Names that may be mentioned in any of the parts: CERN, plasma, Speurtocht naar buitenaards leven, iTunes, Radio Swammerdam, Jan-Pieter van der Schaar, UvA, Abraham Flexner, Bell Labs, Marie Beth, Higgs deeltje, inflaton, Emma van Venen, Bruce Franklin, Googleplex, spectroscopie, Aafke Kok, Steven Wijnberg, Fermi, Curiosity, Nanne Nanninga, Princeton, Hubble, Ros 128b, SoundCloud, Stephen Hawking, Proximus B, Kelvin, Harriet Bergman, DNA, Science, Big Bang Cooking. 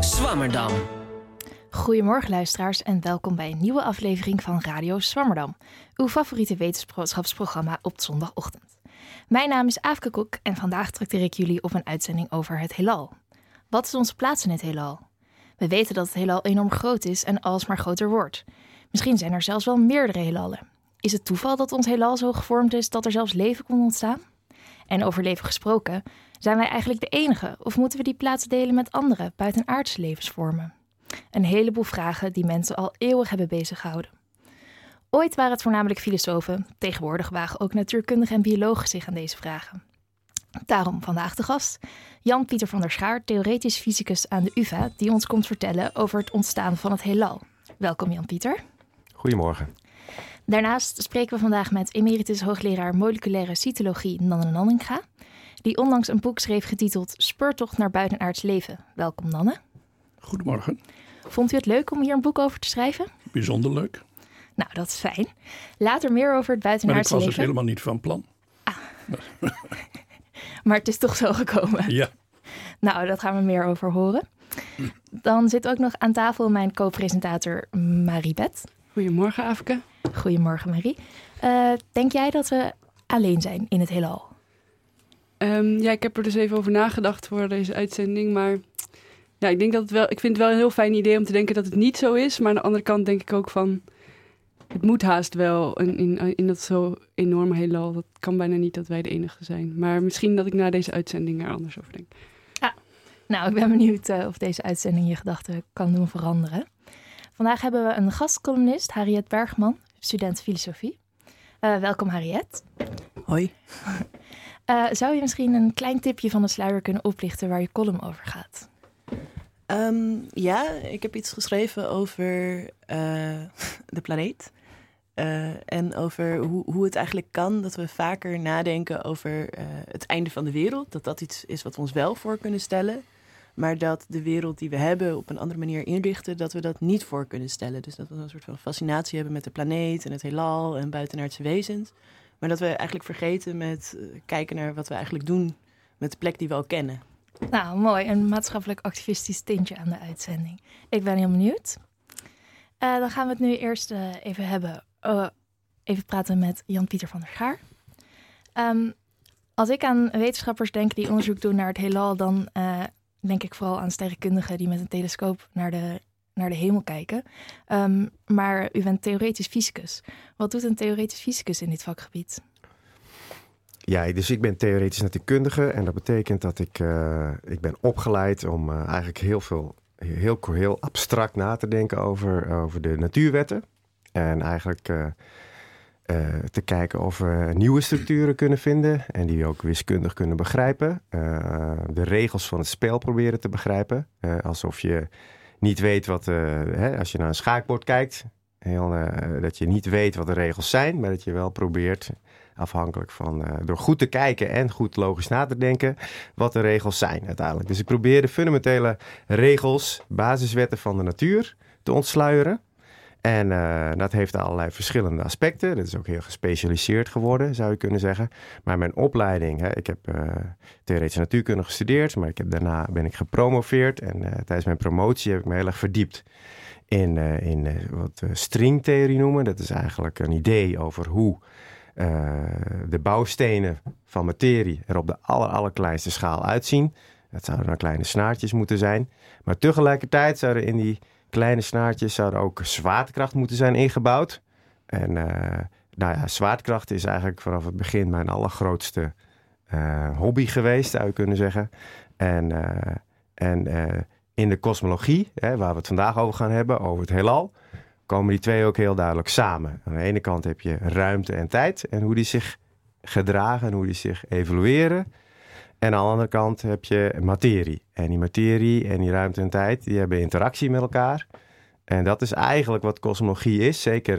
Swammerdam. Goedemorgen luisteraars en welkom bij een nieuwe aflevering van Radio Swammerdam. Uw favoriete wetenschapsprogramma op zondagochtend. Mijn naam is Aafke Kok en vandaag trakteer ik jullie op een uitzending over het heelal. Wat is onze plaats in het heelal? We weten dat het heelal enorm groot is en alsmaar groter wordt. Misschien zijn er zelfs wel meerdere heelallen. Is het toeval dat ons heelal zo gevormd is dat er zelfs leven kon ontstaan? En over leven gesproken, zijn wij eigenlijk de enige of moeten we die plaats delen met andere buitenaardse levensvormen? Een heleboel vragen die mensen al eeuwig hebben beziggehouden. Ooit waren het voornamelijk filosofen, tegenwoordig wagen ook natuurkundigen en biologen zich aan deze vragen. Daarom vandaag de gast, Jan-Pieter van der Schaar, theoretisch fysicus aan de UvA, die ons komt vertellen over het ontstaan van het heelal. Welkom Jan-Pieter. Goedemorgen. Daarnaast spreken we vandaag met emeritus hoogleraar moleculaire cytologie Nanne Nanninga, die onlangs een boek schreef getiteld Speurtocht naar buitenaards leven. Welkom Nanne. Goedemorgen. Vond u het leuk om hier een boek over te schrijven? Bijzonder leuk. Nou, dat is fijn. Later meer over het buitenaardse leven. Maar ik was het helemaal niet van plan. Ah. Maar het is toch zo gekomen. Ja. Nou, dat gaan we meer over horen. Dan zit ook nog aan tafel mijn co-presentator Marie Beth. Goedemorgen, Aafke. Goedemorgen, Marie. Denk jij dat we alleen zijn in het heelal? Ik heb er dus even over nagedacht voor deze uitzending. Maar ja, ik denk dat het wel. Ik vind het wel een heel fijn idee om te denken dat het niet zo is. Maar aan de andere kant denk ik ook van, het moet haast wel in dat zo enorme heelal. Dat kan bijna niet dat wij de enige zijn. Maar misschien dat ik na deze uitzending er anders over denk. Ah, nou, ik ben benieuwd of deze uitzending je gedachten kan doen veranderen. Vandaag hebben we een gastcolumnist, Harriet Bergman, student filosofie. Welkom Harriet. Hoi. Zou je misschien een klein tipje van de sluier kunnen oplichten waar je column over gaat? Ik heb iets geschreven over de planeet. En over hoe het eigenlijk kan dat we vaker nadenken over het einde van de wereld. Dat iets is wat we ons wel voor kunnen stellen. Maar dat de wereld die we hebben op een andere manier inrichten, dat we dat niet voor kunnen stellen. Dus dat we een soort van fascinatie hebben met de planeet en het heelal en buitenaardse wezens. Maar dat we eigenlijk vergeten met kijken naar wat we eigenlijk doen met de plek die we al kennen. Nou, mooi. Een maatschappelijk activistisch tintje aan de uitzending. Ik ben heel benieuwd. Dan gaan we het nu eerst even praten met Jan-Pieter van der Schaar. Als ik aan wetenschappers denk die onderzoek doen naar het heelal, dan denk ik vooral aan sterrenkundigen die met een telescoop naar de hemel kijken. Maar u bent theoretisch fysicus. Wat doet een theoretisch fysicus in dit vakgebied? Ja, dus ik ben theoretisch natuurkundige en dat betekent dat ik ben opgeleid om eigenlijk heel abstract na te denken over de natuurwetten. En eigenlijk te kijken of we nieuwe structuren kunnen vinden en die we ook wiskundig kunnen begrijpen. De regels van het spel proberen te begrijpen. Alsof je niet weet wat, als je naar een schaakbord kijkt, dat je niet weet wat de regels zijn, maar dat je wel probeert, afhankelijk van, door goed te kijken en goed logisch na te denken, wat de regels zijn uiteindelijk. Dus ik probeer de fundamentele regels, basiswetten van de natuur te ontsluieren. En dat heeft allerlei verschillende aspecten. Dat is ook heel gespecialiseerd geworden, zou je kunnen zeggen. Maar mijn opleiding, ik heb theoretische natuurkunde gestudeerd, maar daarna ben ik gepromoveerd. En tijdens mijn promotie heb ik me heel erg verdiept in wat we stringtheorie noemen. Dat is eigenlijk een idee over hoe de bouwstenen van materie er op de allerkleinste schaal uitzien. Dat zouden dan kleine snaartjes moeten zijn. Maar tegelijkertijd zouden in die kleine snaartjes zouden ook zwaartekracht moeten zijn ingebouwd. En zwaartekracht is eigenlijk vanaf het begin mijn allergrootste hobby geweest, zou je kunnen zeggen. En in de kosmologie, waar we het vandaag over gaan hebben, over het heelal, komen die twee ook heel duidelijk samen. Aan de ene kant heb je ruimte en tijd en hoe die zich gedragen en hoe die zich evolueren. En aan de andere kant heb je materie. En die materie en die ruimte en tijd, die hebben interactie met elkaar. En dat is eigenlijk wat kosmologie is. Zeker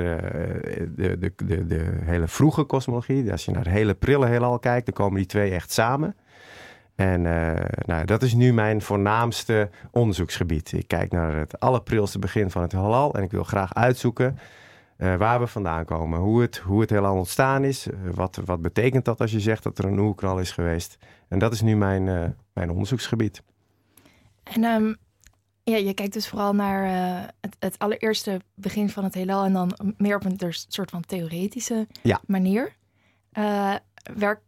de hele vroege kosmologie. Als je naar het hele prille heelal kijkt, dan komen die twee echt samen. En dat is nu mijn voornaamste onderzoeksgebied. Ik kijk naar het allerprilste begin van het heelal en ik wil graag uitzoeken waar we vandaan komen. Hoe het heelal ontstaan is. Wat betekent dat als je zegt dat er een oerknal is geweest. En dat is nu mijn onderzoeksgebied. En Ja, je kijkt dus vooral naar het allereerste begin van het heelal en dan meer op een soort van theoretische manier.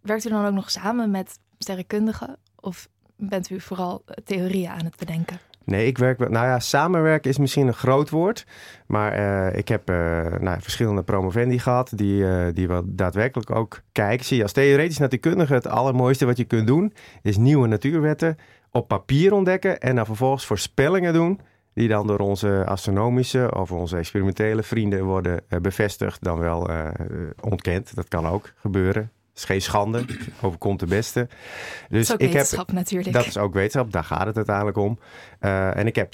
Werkt u dan ook nog samen met sterrenkundigen of bent u vooral theorieën aan het bedenken? Nee, ik werk... samenwerken is misschien een groot woord. Maar ik heb verschillende promovendi gehad... die wel daadwerkelijk ook kijken. Zie je, als theoretisch natuurkundige... het allermooiste wat je kunt doen... is nieuwe natuurwetten op papier ontdekken... en dan vervolgens voorspellingen doen... die dan door onze astronomische of onze experimentele vrienden... worden bevestigd, dan wel ontkend. Dat kan ook gebeuren. Het is geen schande, overkomt de beste. Dus dat is ook wetenschap natuurlijk. Dat is ook wetenschap, daar gaat het uiteindelijk om. En ik heb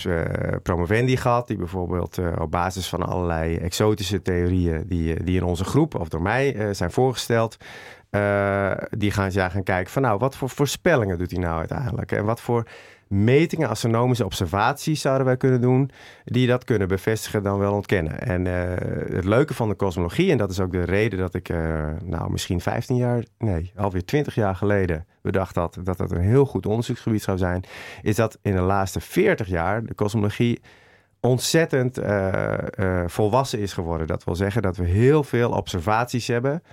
promovendi gehad, die bijvoorbeeld op basis van allerlei exotische theorieën... die in onze groep of door mij zijn voorgesteld... die gaan kijken van wat voor voorspellingen doet hij nou uiteindelijk? En wat voor metingen, astronomische observaties zouden wij kunnen doen... die dat kunnen bevestigen dan wel ontkennen. En het leuke van de kosmologie... en dat is ook de reden dat ik misschien 15 jaar... nee, alweer 20 jaar geleden bedacht had... dat dat een heel goed onderzoeksgebied zou zijn... is dat in de laatste 40 jaar de kosmologie... ontzettend volwassen is geworden. Dat wil zeggen dat we heel veel observaties hebben...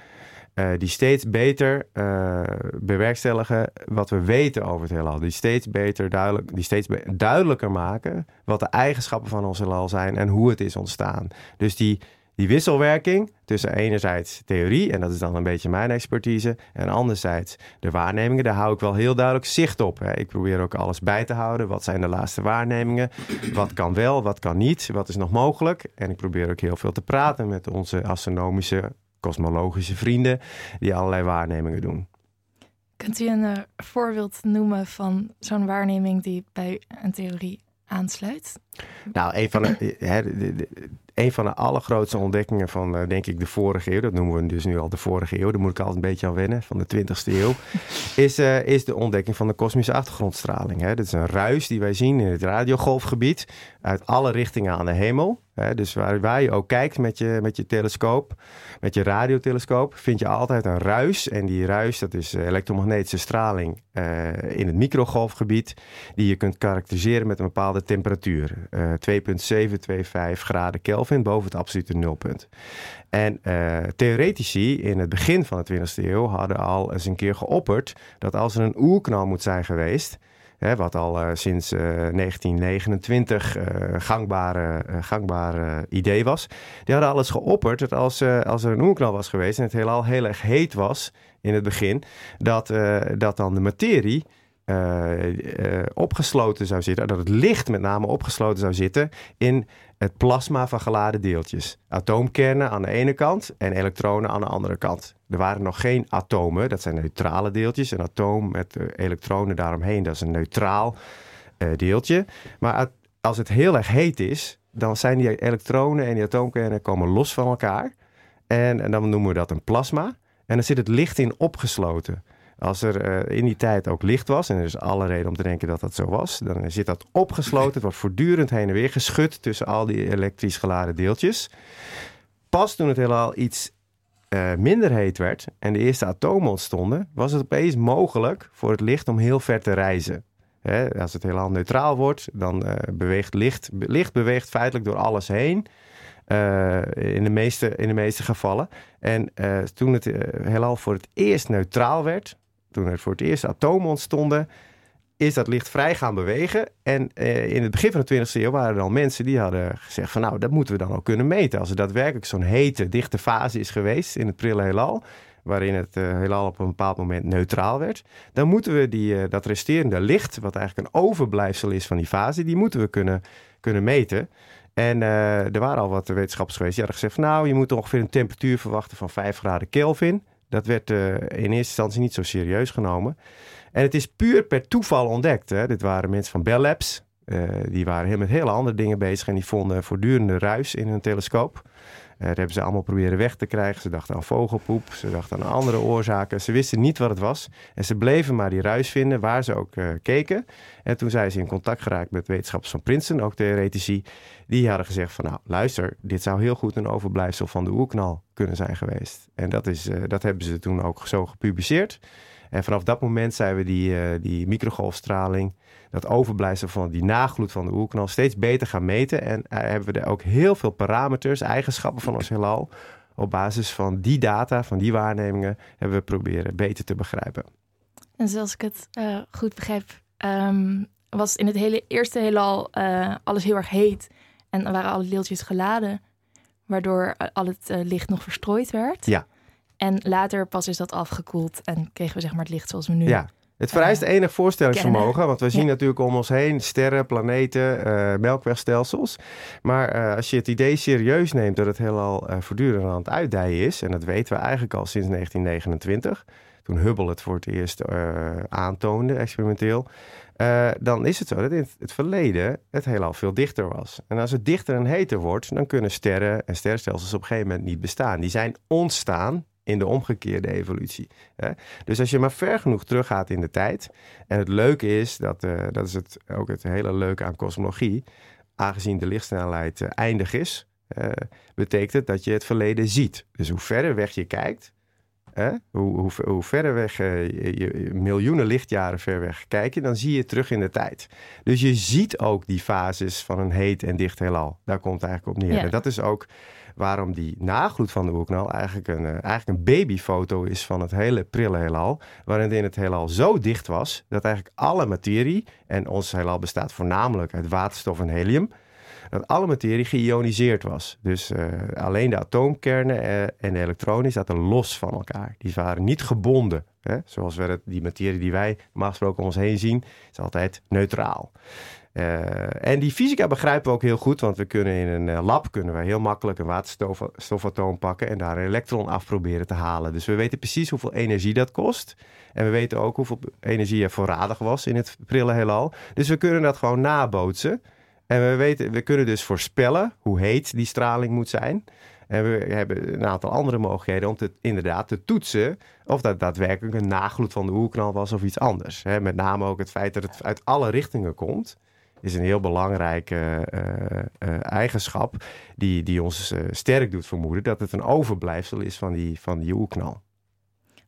die steeds beter bewerkstelligen wat we weten over het heelal. Die steeds duidelijker maken wat de eigenschappen van ons heelal zijn en hoe het is ontstaan. Dus die wisselwerking tussen enerzijds theorie, en dat is dan een beetje mijn expertise, en anderzijds de waarnemingen, daar hou ik wel heel duidelijk zicht op. Hè. Ik probeer ook alles bij te houden. Wat zijn de laatste waarnemingen? Wat kan wel, wat kan niet? Wat is nog mogelijk? En ik probeer ook heel veel te praten met onze astronomische kosmologische vrienden die allerlei waarnemingen doen. Kunt u een voorbeeld noemen van zo'n waarneming die bij een theorie aansluit? Nou, een van de allergrootste ontdekkingen van, denk ik, de vorige eeuw... dat noemen we dus nu al de vorige eeuw, daar moet ik altijd een beetje aan wennen... van de 20e eeuw, is de ontdekking van de kosmische achtergrondstraling. Hè. Dat is een ruis die wij zien in het radiogolfgebied... uit alle richtingen aan de hemel. Hè. Dus waar je ook kijkt met je telescoop, met je radiotelescoop... vind je altijd een ruis. En die ruis, dat is elektromagnetische straling in het microgolfgebied... die je kunt karakteriseren met een bepaalde temperatuur... 2,725 graden Kelvin boven het absolute nulpunt. En theoretici in het begin van de 20e eeuw hadden al eens een keer geopperd dat als er een oerknal moet zijn geweest, wat al sinds 1929 gangbare idee was, die hadden al eens geopperd dat als er een oerknal was geweest en het heelal heel erg heet was in het begin, dat dan de materie... opgesloten zou zitten, dat het licht met name opgesloten zou zitten in het plasma van geladen deeltjes. Atoomkernen aan de ene kant en elektronen aan de andere kant. Er waren nog geen atomen, dat zijn neutrale deeltjes. Een atoom met elektronen daaromheen, dat is een neutraal deeltje. Maar als het heel erg heet is, dan zijn die elektronen en die atoomkernen komen los van elkaar. En dan noemen we dat een plasma. En dan zit het licht in opgesloten. Als er in die tijd ook licht was, en er is alle reden om te denken dat dat zo was... dan zit dat opgesloten, het wordt voortdurend heen en weer geschud... tussen al die elektrisch geladen deeltjes. Pas toen het heelal iets minder heet werd en de eerste atomen ontstonden... was het opeens mogelijk voor het licht om heel ver te reizen. Hè, als het heelal neutraal wordt, dan beweegt licht... licht beweegt feitelijk door alles heen... In de meeste gevallen. En toen het heelal voor het eerst neutraal werd... toen er voor het eerst atomen ontstonden... is dat licht vrij gaan bewegen. En in het begin van de 20e eeuw waren er al mensen die hadden gezegd... van dat moeten we dan ook kunnen meten. Als er daadwerkelijk zo'n hete, dichte fase is geweest in het prille heelal... waarin het heelal op een bepaald moment neutraal werd... dan moeten we dat resterende licht... wat eigenlijk een overblijfsel is van die fase... die moeten we kunnen meten... En er waren al wat wetenschappers geweest die hadden gezegd... je moet ongeveer een temperatuur verwachten van 5 graden Kelvin. Dat werd in eerste instantie niet zo serieus genomen. En het is puur per toeval ontdekt. Hè. Dit waren mensen van Bell Labs. Die waren met hele andere dingen bezig... en die vonden voortdurende ruis in hun telescoop. Dat hebben ze allemaal proberen weg te krijgen. Ze dachten aan vogelpoep, ze dachten aan andere oorzaken. Ze wisten niet wat het was. En ze bleven maar die ruis vinden, waar ze ook keken. En toen zijn ze in contact geraakt met wetenschappers van Princeton, ook theoretici. Die hadden gezegd van luister, dit zou heel goed een overblijfsel van de oerknal kunnen zijn geweest. En dat hebben ze toen ook zo gepubliceerd. En vanaf dat moment zijn we die microgolfstraling, dat overblijfsel van die nagloed van de oerknal, steeds beter gaan meten. En hebben we er ook heel veel parameters, eigenschappen van ons heelal. Op basis van die data, van die waarnemingen, hebben we proberen beter te begrijpen. En zoals ik het goed begrijp, was in het hele eerste heelal alles heel erg heet. En waren alle deeltjes geladen, waardoor al het licht nog verstrooid werd. Ja. En later pas is dat afgekoeld en kregen we zeg maar het licht zoals we nu. Ja, het vereist enig voorstellingsvermogen. Kennen. Want we zien natuurlijk om ons heen sterren, planeten, melkwegstelsels. Maar als je het idee serieus neemt dat het heelal voortdurend aan het uitdijen is. En dat weten we eigenlijk al sinds 1929. Toen Hubble het voor het eerst aantoonde, experimenteel. Dan is het zo dat in het verleden het heelal veel dichter was. En als het dichter en heter wordt, dan kunnen sterren en sterrenstelsels op een gegeven moment niet bestaan. Die zijn ontstaan in de omgekeerde evolutie. Hè? Dus als je maar ver genoeg teruggaat in de tijd. En het leuke is, dat is ook het hele leuke aan kosmologie. Aangezien de lichtsnelheid eindig is, betekent het dat je het verleden ziet. Dus hoe verder weg je kijkt. Hoe verder weg, je miljoenen lichtjaren ver weg kijken, dan zie je terug in de tijd. Dus je ziet ook die fases van een heet en dicht heelal. Daar komt het eigenlijk op neer. Ja. En dat is ook waarom die nagloed van de oerknal eigenlijk een babyfoto is van het hele prille heelal. Waarin het in het heelal zo dicht was, dat eigenlijk alle materie, en ons heelal bestaat voornamelijk uit waterstof en helium, dat alle materie geioniseerd was. Dus alleen de atoomkernen en de elektronen zaten los van elkaar. Die waren niet gebonden. Hè? Zoals die materie die wij normaal gesproken om ons heen zien, is altijd neutraal. En die fysica begrijpen we ook heel goed. Want we kunnen in een lab heel makkelijk een waterstofatoom pakken en daar een elektron af proberen te halen. Dus we weten precies hoeveel energie dat kost. En we weten ook hoeveel energie er voorradig was in het prille heelal. Dus we kunnen dat gewoon nabootsen. En we kunnen dus voorspellen hoe heet die straling moet zijn. En we hebben een aantal andere mogelijkheden om inderdaad te toetsen of dat daadwerkelijk een nagloed van de oerknal was of iets anders. He, met name ook het feit dat het uit alle richtingen komt, is een heel belangrijke eigenschap die ons sterk doet vermoeden dat het een overblijfsel is van die oerknal.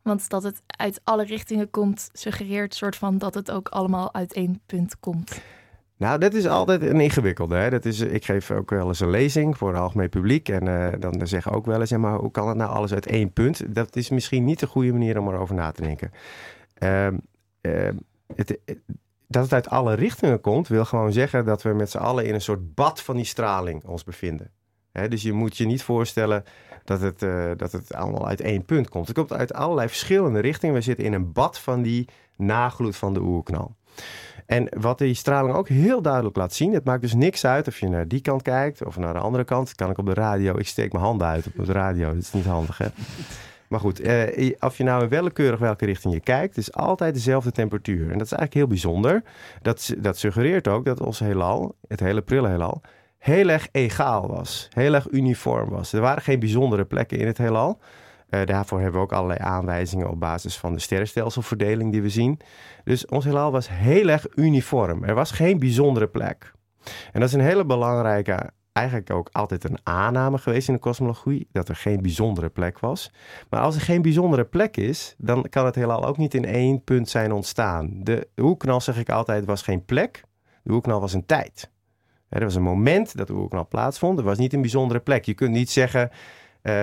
Want dat het uit alle richtingen komt, suggereert soort van dat het ook allemaal uit één punt komt. Nou, dat is altijd een ingewikkelde. Hè? Ik geef ook wel eens een lezing voor een algemeen publiek. En dan zeggen ook wel eens, maar hoe kan het nou alles uit één punt? Dat is misschien niet de goede manier om erover na te denken. Dat het uit alle richtingen komt, wil gewoon zeggen dat we met z'n allen in een soort bad van die straling ons bevinden. Hè? Dus je moet je niet voorstellen dat het allemaal uit één punt komt. Het komt uit allerlei verschillende richtingen. We zitten in een bad van die nagloed van de oerknal. En wat die straling ook heel duidelijk laat zien, het maakt dus niks uit of je naar die kant kijkt of naar de andere kant. Kan ik op de radio, ik steek mijn handen uit op de radio, dat is niet handig hè. Maar goed, of je nou in willekeurig welke richting je kijkt, is altijd dezelfde temperatuur. En dat is eigenlijk heel bijzonder. Dat suggereert ook dat ons heelal, het hele prille heelal, heel erg egaal was. Heel erg uniform was. Er waren geen bijzondere plekken in het heelal. Daarvoor hebben we ook allerlei aanwijzingen op basis van de sterrenstelselverdeling die we zien. Dus ons heelal was heel erg uniform. Er was geen bijzondere plek. En dat is een hele belangrijke, eigenlijk ook altijd een aanname geweest in de kosmologie, dat er geen bijzondere plek was. Maar als er geen bijzondere plek is, dan kan het heelal ook niet in één punt zijn ontstaan. De oerknal, zeg ik altijd, was geen plek. De oerknal was een tijd. Er was een moment dat de oerknal plaatsvond. Er was niet een bijzondere plek. Je kunt niet zeggen 100.000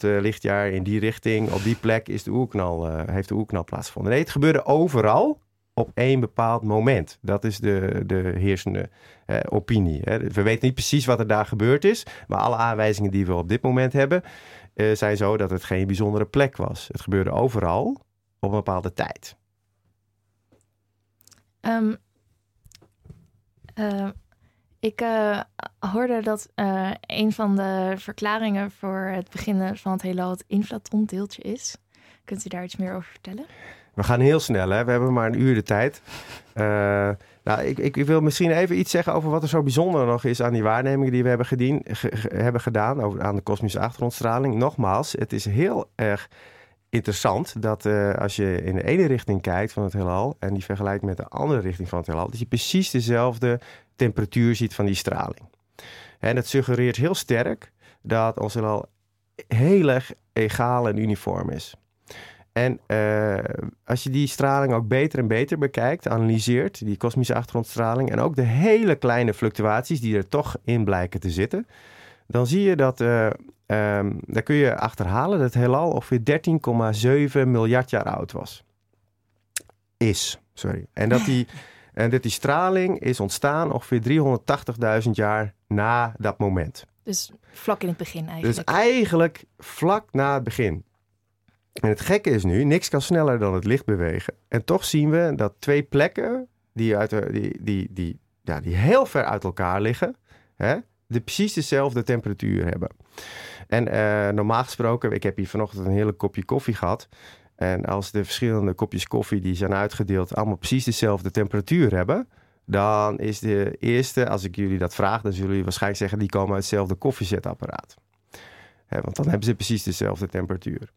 lichtjaar in die richting, op die plek heeft de oerknal plaatsgevonden. Nee, het gebeurde overal op één bepaald moment. Dat is de heersende opinie. Hè. We weten niet precies wat er daar gebeurd is, maar alle aanwijzingen die we op dit moment hebben, zijn zo dat het geen bijzondere plek was. Het gebeurde overal op een bepaalde tijd. Ik hoorde dat een van de verklaringen voor het beginnen van het heelal het inflaton deeltje is. Kunt u daar iets meer over vertellen? We gaan heel snel, hè? We hebben maar een uur de tijd. Ik wil misschien even iets zeggen over wat er zo bijzonder nog is aan die waarnemingen die we hebben gedaan aan de kosmische achtergrondstraling. Nogmaals, het is heel erg interessant dat als je in de ene richting kijkt van het heelal en die vergelijkt met de andere richting van het heelal, dat je precies dezelfde temperatuur ziet van die straling. En dat suggereert heel sterk dat ons heelal heel erg egaal en uniform is. En als je die straling ook beter en beter bekijkt, analyseert, die kosmische achtergrondstraling, en ook de hele kleine fluctuaties die er toch in blijken te zitten, dan zie je dat, daar kun je achterhalen dat het heelal ongeveer 13,7 miljard jaar oud was. En dat die straling is ontstaan ongeveer 380.000 jaar na dat moment. Dus vlak in het begin eigenlijk. Dus eigenlijk vlak na het begin. En het gekke is nu, niks kan sneller dan het licht bewegen. En toch zien we dat twee plekken die heel ver uit elkaar liggen, hè, precies dezelfde temperatuur hebben. En normaal gesproken, ik heb hier vanochtend een hele kopje koffie gehad. En als de verschillende kopjes koffie die zijn uitgedeeld allemaal precies dezelfde temperatuur hebben, dan is de eerste, als ik jullie dat vraag, dan zullen jullie waarschijnlijk zeggen, die komen uit hetzelfde koffiezetapparaat. Want dan hebben ze precies dezelfde temperatuur.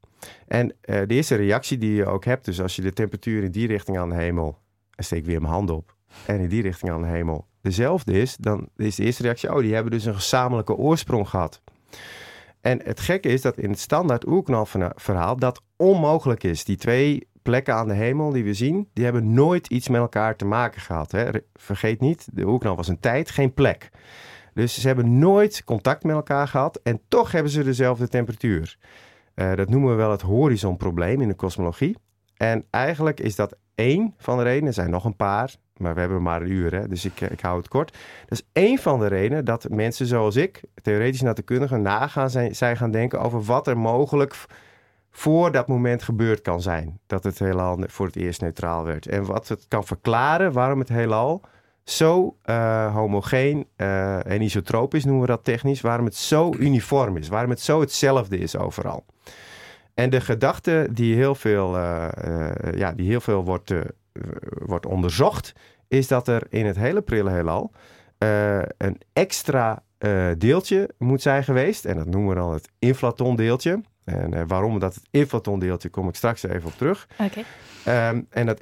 En de eerste reactie die je ook hebt, dus als je de temperatuur in die richting aan de hemel, en steek weer mijn hand op, en in die richting aan de hemel dezelfde is, dan is de eerste reactie, oh, die hebben dus een gezamenlijke oorsprong gehad. En het gekke is dat in het standaard oerknalverhaal dat onmogelijk is. Die twee plekken aan de hemel die we zien, die hebben nooit iets met elkaar te maken gehad. Hè? Vergeet niet, de oerknal was een tijd, geen plek. Dus ze hebben nooit contact met elkaar gehad en toch hebben ze dezelfde temperatuur. Dat noemen we wel het horizonprobleem in de kosmologie. En eigenlijk is dat één van de redenen, er zijn nog een paar, maar we hebben maar een uur, hè? Dus ik hou het kort. Dat is één van de redenen dat mensen zoals ik, theoretisch natuurkundigen, zijn gaan denken over wat er mogelijk voor dat moment gebeurd kan zijn. Dat het heelal voor het eerst neutraal werd. En wat het kan verklaren waarom het heelal zo homogeen en isotropisch, noemen we dat technisch, waarom het zo uniform is, waarom het zo hetzelfde is overal. En de gedachte die heel veel wordt onderzocht, is dat er in het hele prille heelal een extra deeltje moet zijn geweest. En dat noemen we dan het inflaton deeltje. En waarom dat het inflaton deeltje, kom ik straks even op terug. Okay. En dat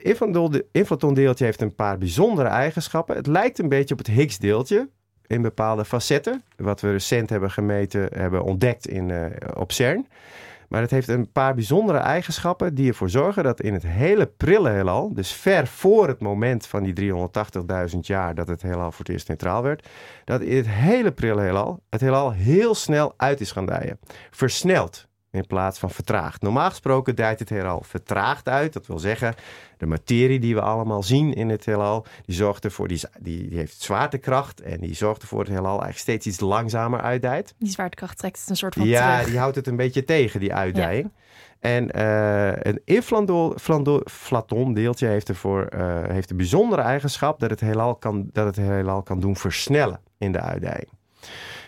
inflaton deeltje heeft een paar bijzondere eigenschappen. Het lijkt een beetje op het Higgs deeltje in bepaalde facetten. Wat we recent hebben ontdekt op CERN. Maar het heeft een paar bijzondere eigenschappen die ervoor zorgen dat in het hele prille heelal, dus ver voor het moment van die 380.000 jaar dat het heelal voor het eerst neutraal werd, dat in het hele prille heelal het heelal heel snel uit is gaan dijen. Versneld in plaats van vertraagd. Normaal gesproken dijt het heelal vertraagd uit. Dat wil zeggen, de materie die we allemaal zien in het heelal, die heeft zwaartekracht en die zorgt ervoor dat het heelal eigenlijk steeds iets langzamer uitdijt. Die zwaartekracht trekt het een soort van terug. Die houdt het een beetje tegen, die uitdijing. Ja. En een inflaton deeltje heeft de bijzondere eigenschap dat het heelal kan doen versnellen in de uitdijing.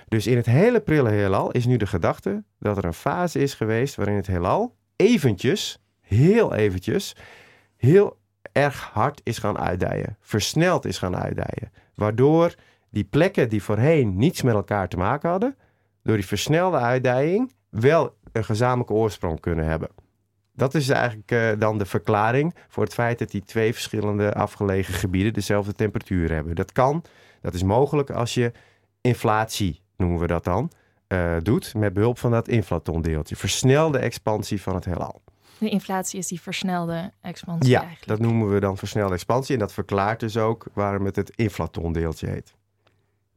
Dus in het hele prille heelal is nu de gedachte dat er een fase is geweest waarin het heelal heel eventjes, heel erg hard is gaan uitdijen. Versneld is gaan uitdijen. Waardoor die plekken die voorheen niets met elkaar te maken hadden, door die versnelde uitdijing wel een gezamenlijke oorsprong kunnen hebben. Dat is eigenlijk dan de verklaring voor het feit dat die twee verschillende afgelegen gebieden dezelfde temperatuur hebben. Dat kan, dat is mogelijk als je inflatie, noemen we dat dan, doet met behulp van dat inflatondeeltje. Versnelde expansie van het heelal. De inflatie is die versnelde expansie eigenlijk. Ja, dat noemen we dan versnelde expansie. En dat verklaart dus ook waarom het inflatondeeltje heet.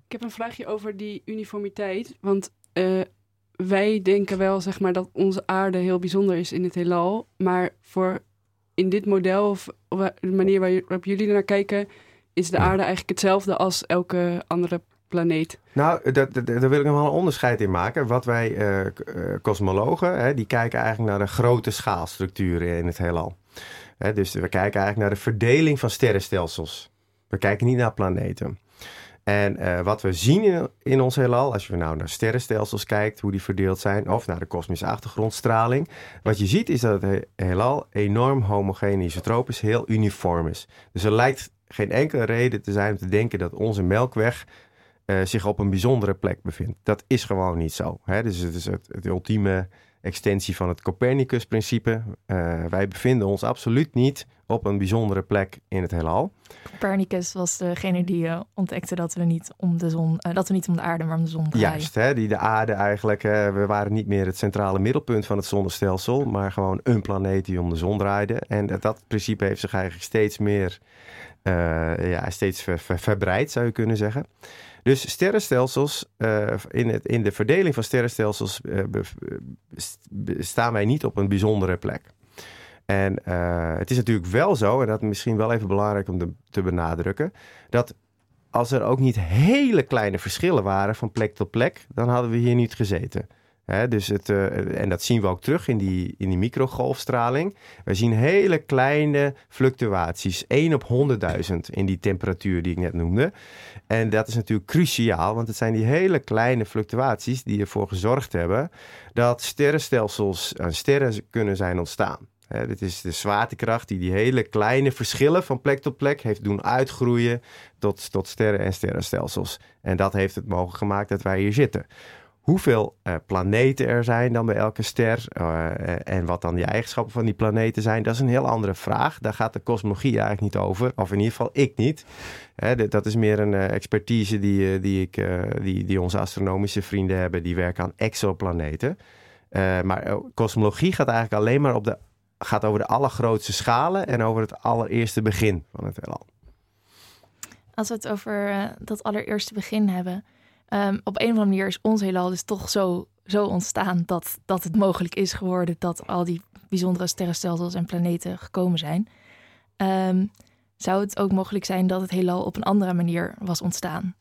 Ik heb een vraagje over die uniformiteit. Want wij denken wel, zeg maar, dat onze aarde heel bijzonder is in het heelal. Maar voor in dit model of de manier waarop jullie naar kijken, is de aarde eigenlijk hetzelfde als elke andere planeet. Nou, daar wil ik nog wel een onderscheid in maken. Wat wij kosmologen, die kijken eigenlijk naar de grote schaalstructuren in het heelal. Dus we kijken eigenlijk naar de verdeling van sterrenstelsels. We kijken niet naar planeten. En wat we zien in ons heelal, als je nou naar sterrenstelsels kijkt, hoe die verdeeld zijn, of naar de kosmische achtergrondstraling, wat je ziet is dat het heelal enorm homogeen isotropisch, heel uniform is. Dus er lijkt geen enkele reden te zijn om te denken dat onze Melkweg zich op een bijzondere plek bevindt. Dat is gewoon niet zo. Hè? Dus het is het ultieme extensie van het Copernicus-principe. Wij bevinden ons absoluut niet op een bijzondere plek in het heelal. Copernicus was degene die ontdekte dat we niet om de zon, dat we niet om de aarde, maar om de zon draaien. Juist, hè, die de aarde eigenlijk. We waren niet meer het centrale middelpunt van het zonnestelsel, maar gewoon een planeet die om de zon draaide. En dat principe heeft zich eigenlijk steeds meer, verbreid, zou je kunnen zeggen. Dus sterrenstelsels, in de verdeling van sterrenstelsels staan wij niet op een bijzondere plek. En het is natuurlijk wel zo, en dat is misschien wel even belangrijk om te benadrukken, dat als er ook niet hele kleine verschillen waren van plek tot plek, dan hadden we hier niet gezeten. Hè, dus en dat zien we ook terug in die microgolfstraling. We zien hele kleine fluctuaties, 1 op 100.000 in die temperatuur die ik net noemde. En dat is natuurlijk cruciaal, want het zijn die hele kleine fluctuaties die ervoor gezorgd hebben dat sterrenstelsels en sterren kunnen zijn ontstaan. Dit is de zwaartekracht die hele kleine verschillen van plek tot plek heeft doen uitgroeien tot sterren en sterrenstelsels. En dat heeft het mogelijk gemaakt dat wij hier zitten. Hoeveel planeten er zijn dan bij elke ster en wat dan die eigenschappen van die planeten zijn, dat is een heel andere vraag. Daar gaat de kosmologie eigenlijk niet over, of in ieder geval ik niet. Dat is meer een expertise die onze astronomische vrienden hebben, die werken aan exoplaneten. Maar kosmologie gaat eigenlijk alleen maar gaat over de allergrootste schalen en over het allereerste begin van het heelal. Als we het over dat allereerste begin hebben, op een of andere manier is ons heelal dus toch zo ontstaan dat het mogelijk is geworden dat al die bijzondere sterrenstelsels en planeten gekomen zijn. Zou het ook mogelijk zijn dat het heelal op een andere manier was ontstaan?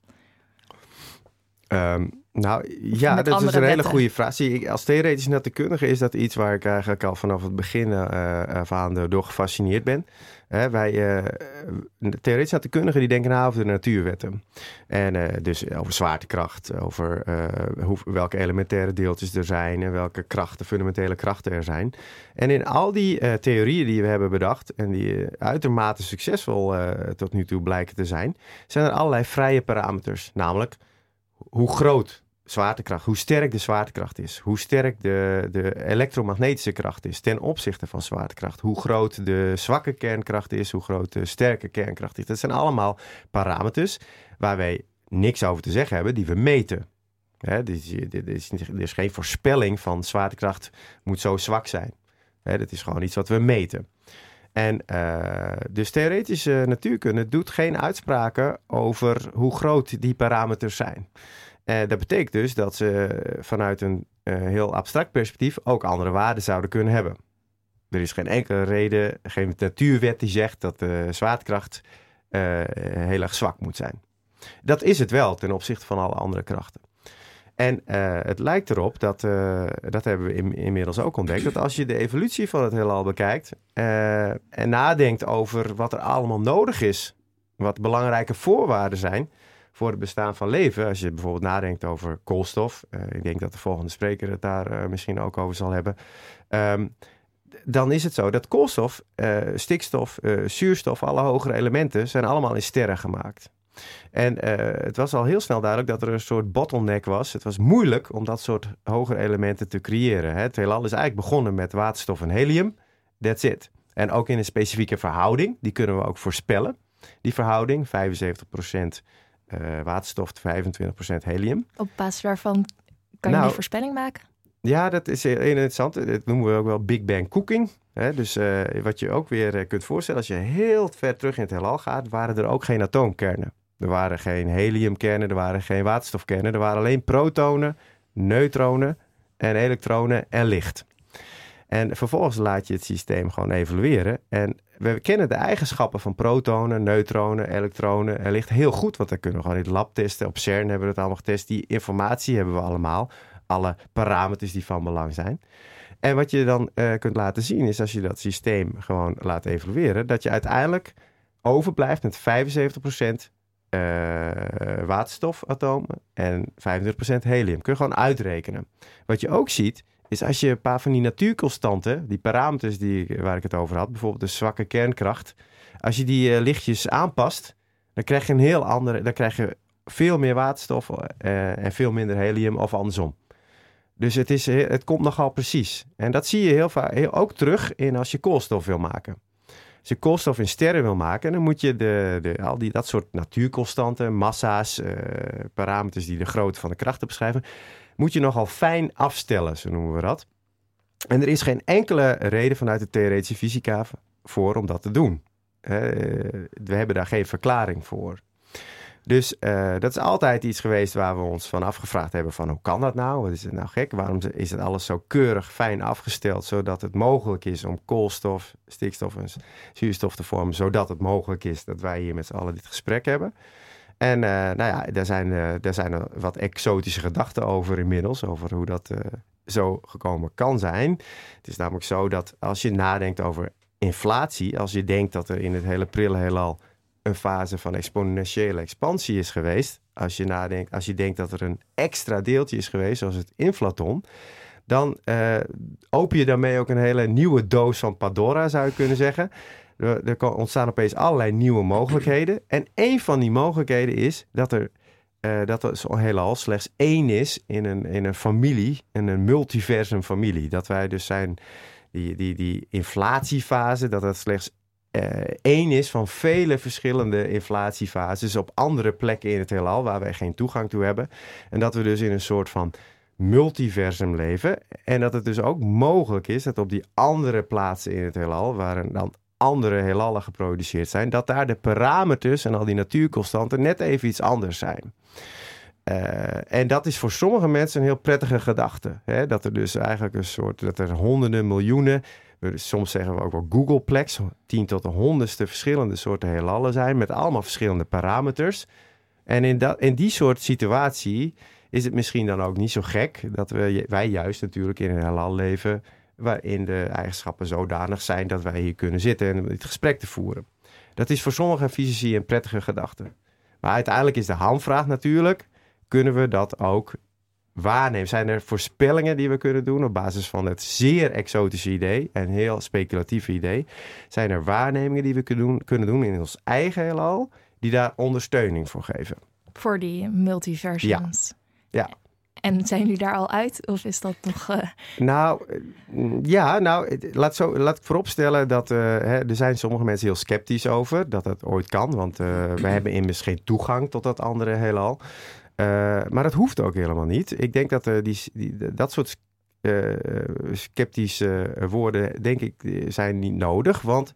Dat is een hele goede vraag. Als theoretisch natuurkundige is dat iets waar ik eigenlijk al vanaf het begin af aan door gefascineerd ben. Theoretisch natuurkundigen die denken na over de natuurwetten. En dus over zwaartekracht, over welke elementaire deeltjes er zijn en welke fundamentele krachten er zijn. En in al die theorieën die we hebben bedacht en die uitermate succesvol tot nu toe blijken te zijn, zijn er allerlei vrije parameters, namelijk hoe groot zwaartekracht, hoe sterk de zwaartekracht is, hoe sterk de elektromagnetische kracht is ten opzichte van zwaartekracht, hoe groot de zwakke kernkracht is, hoe groot de sterke kernkracht is. Dat zijn allemaal parameters waar wij niks over te zeggen hebben, die we meten. Er is geen voorspelling van zwaartekracht moet zo zwak zijn. Dat is gewoon iets wat we meten. En dus theoretische natuurkunde doet geen uitspraken over hoe groot die parameters zijn. Dat betekent dus dat ze vanuit een heel abstract perspectief ook andere waarden zouden kunnen hebben. Er is geen enkele reden, geen natuurwet die zegt dat de zwaartekracht heel erg zwak moet zijn. Dat is het wel ten opzichte van alle andere krachten. En het lijkt erop dat hebben we inmiddels ook ontdekt, dat als je de evolutie van het heelal bekijkt en nadenkt over wat er allemaal nodig is, wat belangrijke voorwaarden zijn voor het bestaan van leven. Als je bijvoorbeeld nadenkt over koolstof, ik denk dat de volgende spreker het daar misschien ook over zal hebben, dan is het zo dat koolstof, stikstof, zuurstof, alle hogere elementen zijn allemaal in sterren gemaakt. En het was al heel snel duidelijk dat er een soort bottleneck was. Het was moeilijk om dat soort hogere elementen te creëren. Hè? Het heelal is eigenlijk begonnen met waterstof en helium. That's it. En ook in een specifieke verhouding. Die kunnen we ook voorspellen. Die verhouding, 75% waterstof, 25% helium. Op basis waarvan kan je die voorspelling maken? Ja, dat is heel interessant. Dat noemen we ook wel Big Bang Cooking. Dus wat je ook weer kunt voorstellen, als je heel ver terug in het heelal gaat, waren er ook geen atoomkernen. Er waren geen heliumkernen, er waren geen waterstofkernen. Er waren alleen protonen, neutronen en elektronen en licht. En vervolgens laat je het systeem gewoon evolueren. En we kennen de eigenschappen van protonen, neutronen, elektronen en licht heel goed. Want dat kunnen we gewoon in het lab testen. Op CERN hebben we het allemaal getest. Die informatie hebben we allemaal. Alle parameters die van belang zijn. En wat je dan kunt laten zien is, als je dat systeem gewoon laat evolueren, dat je uiteindelijk overblijft met 75% waterstofatomen en 25% helium. Kun je gewoon uitrekenen. Wat je ook ziet, is als je een paar van die natuurconstanten, die parameters waar ik het over had, bijvoorbeeld de zwakke kernkracht, als je die lichtjes aanpast, dan krijg je dan krijg je veel meer waterstof en veel minder helium of andersom. Dus het komt nogal precies. En dat zie je heel vaak ook terug in als je koolstof wil maken. Als je koolstof in sterren wil maken, dan moet je dat soort natuurconstanten, massa's, parameters die de grootte van de krachten beschrijven, moet je nogal fijn afstellen, zo noemen we dat. En er is geen enkele reden vanuit de theoretische fysica voor om dat te doen. We hebben daar geen verklaring voor. Dus dat is altijd iets geweest waar we ons van afgevraagd hebben van hoe kan dat nou? Wat is het nou gek? Waarom is het alles zo keurig fijn afgesteld zodat het mogelijk is om koolstof, stikstof en zuurstof te vormen, zodat het mogelijk is dat wij hier met z'n allen dit gesprek hebben? En daar zijn wat exotische gedachten over inmiddels, over hoe dat zo gekomen kan zijn. Het is namelijk zo dat als je nadenkt over inflatie, als je denkt dat er in het hele prille heelal een fase van exponentiële expansie is geweest, als je denkt dat er een extra deeltje is geweest, zoals het inflaton, dan open je daarmee ook een hele nieuwe doos van Pandora, zou je kunnen zeggen. Er ontstaan opeens allerlei nieuwe mogelijkheden. En één van die mogelijkheden is dat er heelal slechts één is in een familie, in een multiversum familie. Dat wij dus zijn, die inflatiefase, dat het slechts één is van vele verschillende inflatiefases op andere plekken in het heelal waar wij geen toegang toe hebben. En dat we dus in een soort van multiversum leven. En dat het dus ook mogelijk is dat op die andere plaatsen in het heelal, waar dan andere heelallen geproduceerd zijn, dat daar de parameters en al die natuurconstanten net even iets anders zijn. En dat is voor sommige mensen een heel prettige gedachte. Hè? Dat er dus eigenlijk dat er honderden, miljoenen, soms zeggen we ook wel Googleplex, 10 tot de 100ste verschillende soorten heelallen zijn, met allemaal verschillende parameters. En in die soort situatie is het misschien dan ook niet zo gek dat wij juist natuurlijk in een heelal leven waarin de eigenschappen zodanig zijn dat wij hier kunnen zitten en dit gesprek te voeren. Dat is voor sommige fysici een prettige gedachte. Maar uiteindelijk is de hamvraag natuurlijk, kunnen we dat ook waarnemen? Zijn er voorspellingen die we kunnen doen op basis van het zeer exotische idee en heel speculatieve idee? Zijn er waarnemingen die we kunnen doen in ons eigen heelal die daar ondersteuning voor geven? Voor die multiversums? Ja. En zijn jullie daar al uit? Of is dat nog... laat ik vooropstellen dat er zijn sommige mensen heel sceptisch over dat dat ooit kan. Want we hebben immers geen toegang tot dat andere heelal. Maar dat hoeft ook helemaal niet. Ik denk dat dat soort sceptische woorden, denk ik, zijn niet nodig. Want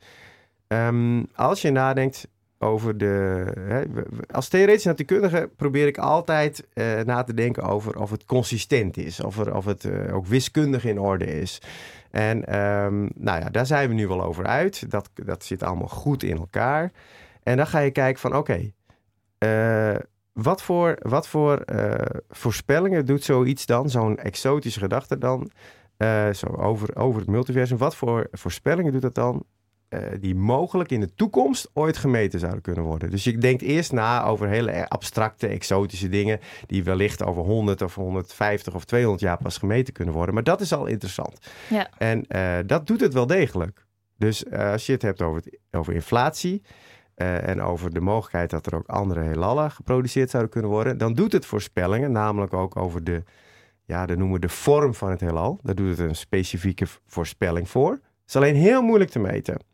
als je nadenkt over als theoretisch natuurkundige probeer ik altijd na te denken over of het consistent is. Of het ook wiskundig in orde is. En daar zijn we nu wel over uit. Dat zit allemaal goed in elkaar. En dan ga je kijken van oké, wat voor voorspellingen doet zoiets dan, zo'n exotische gedachte dan, over het multiversum, wat voor voorspellingen doet dat dan die mogelijk in de toekomst ooit gemeten zouden kunnen worden. Dus je denkt eerst na over hele abstracte, exotische dingen die wellicht over 100 of 150 of 200 jaar pas gemeten kunnen worden. Maar dat is al interessant. Ja. En dat doet het wel degelijk. Dus als je het hebt over inflatie en over de mogelijkheid dat er ook andere heelallen geproduceerd zouden kunnen worden, dan doet het voorspellingen, namelijk ook over dat noemen we de vorm van het heelal. Daar doet het een specifieke voorspelling voor. Het is alleen heel moeilijk te meten.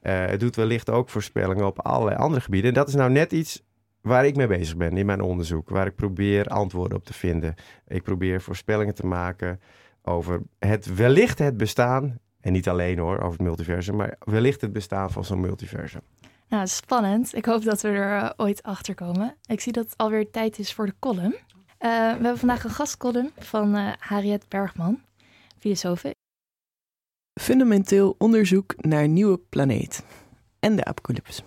Het doet wellicht ook voorspellingen op allerlei andere gebieden. En dat is nou net iets waar ik mee bezig ben in mijn onderzoek, waar ik probeer antwoorden op te vinden. Ik probeer voorspellingen te maken over wellicht het bestaan, en niet alleen hoor, over het multiversum, maar wellicht het bestaan van zo'n multiversum. Nou, spannend. Ik hoop dat we er ooit achter komen. Ik zie dat het alweer tijd is voor de column. We hebben vandaag een gastcolumn van Harriet Bergman, filosofe. Fundamenteel onderzoek naar een nieuwe planeet en de apocalyps.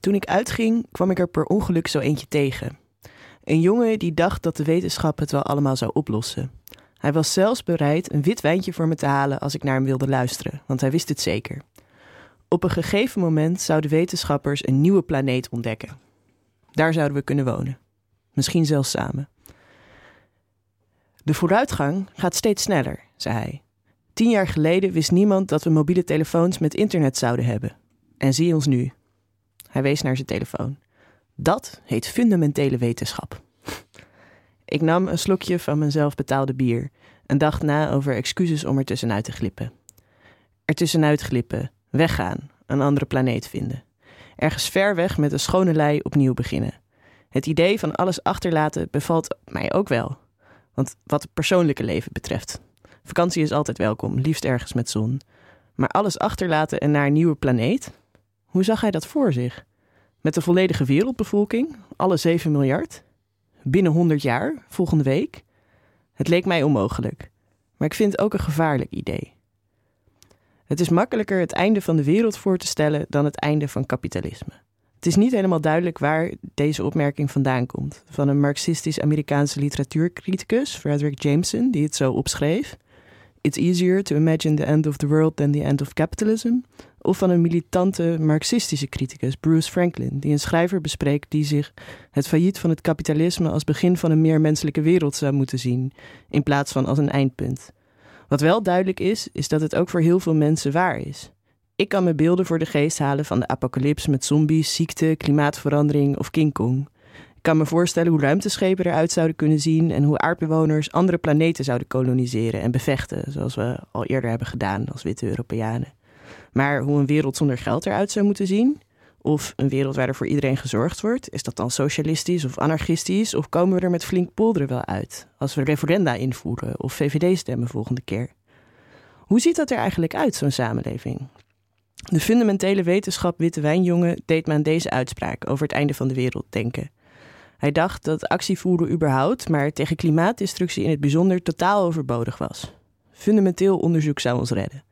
Toen ik uitging, kwam ik er per ongeluk zo eentje tegen. Een jongen die dacht dat de wetenschap het wel allemaal zou oplossen. Hij was zelfs bereid een wit wijntje voor me te halen als ik naar hem wilde luisteren, want hij wist het zeker. Op een gegeven moment zouden wetenschappers een nieuwe planeet ontdekken. Daar zouden we kunnen wonen. Misschien zelfs samen. De vooruitgang gaat steeds sneller, zei hij. 10 jaar geleden wist niemand dat we mobiele telefoons met internet zouden hebben. En zie ons nu. Hij wees naar zijn telefoon. Dat heet fundamentele wetenschap. Ik nam een slokje van mijn zelfbetaalde bier en dacht na over excuses om ertussenuit te glippen. Ertussenuit glippen, weggaan, een andere planeet vinden. Ergens ver weg met een schone lei opnieuw beginnen. Het idee van alles achterlaten bevalt mij ook wel. Want wat het persoonlijke leven betreft. Vakantie is altijd welkom, liefst ergens met zon. Maar alles achterlaten en naar een nieuwe planeet? Hoe zag hij dat voor zich? Met de volledige wereldbevolking, alle 7 miljard? Binnen 100 jaar, volgende week? Het leek mij onmogelijk. Maar ik vind het ook een gevaarlijk idee. Het is makkelijker het einde van de wereld voor te stellen dan het einde van kapitalisme. Het is niet helemaal duidelijk waar deze opmerking vandaan komt. Van een Marxistisch-Amerikaanse literatuurcriticus, Frederick Jameson, die het zo opschreef. It's easier to imagine the end of the world than the end of capitalism. Of van een militante Marxistische criticus, Bruce Franklin, die een schrijver bespreekt die zich het failliet van het kapitalisme als begin van een meer menselijke wereld zou moeten zien, in plaats van als een eindpunt. Wat wel duidelijk is, is dat het ook voor heel veel mensen waar is. Ik kan me beelden voor de geest halen van de apocalyps met zombies, ziekte, klimaatverandering of King Kong. Ik kan me voorstellen hoe ruimteschepen eruit zouden kunnen zien en hoe aardbewoners andere planeten zouden koloniseren en bevechten, zoals we al eerder hebben gedaan als witte Europeanen. Maar hoe een wereld zonder geld eruit zou moeten zien, of een wereld waar er voor iedereen gezorgd wordt, is dat dan socialistisch of anarchistisch, of komen we er met flink polderen wel uit, als we referenda invoeren of VVD stemmen volgende keer? Hoe ziet dat er eigenlijk uit, zo'n samenleving? De fundamentele wetenschap Witte Wijnjongen deed me aan deze uitspraak over het einde van de wereld denken. Hij dacht dat actievoeren überhaupt, maar tegen klimaatdestructie in het bijzonder, totaal overbodig was. Fundamenteel onderzoek zou ons redden.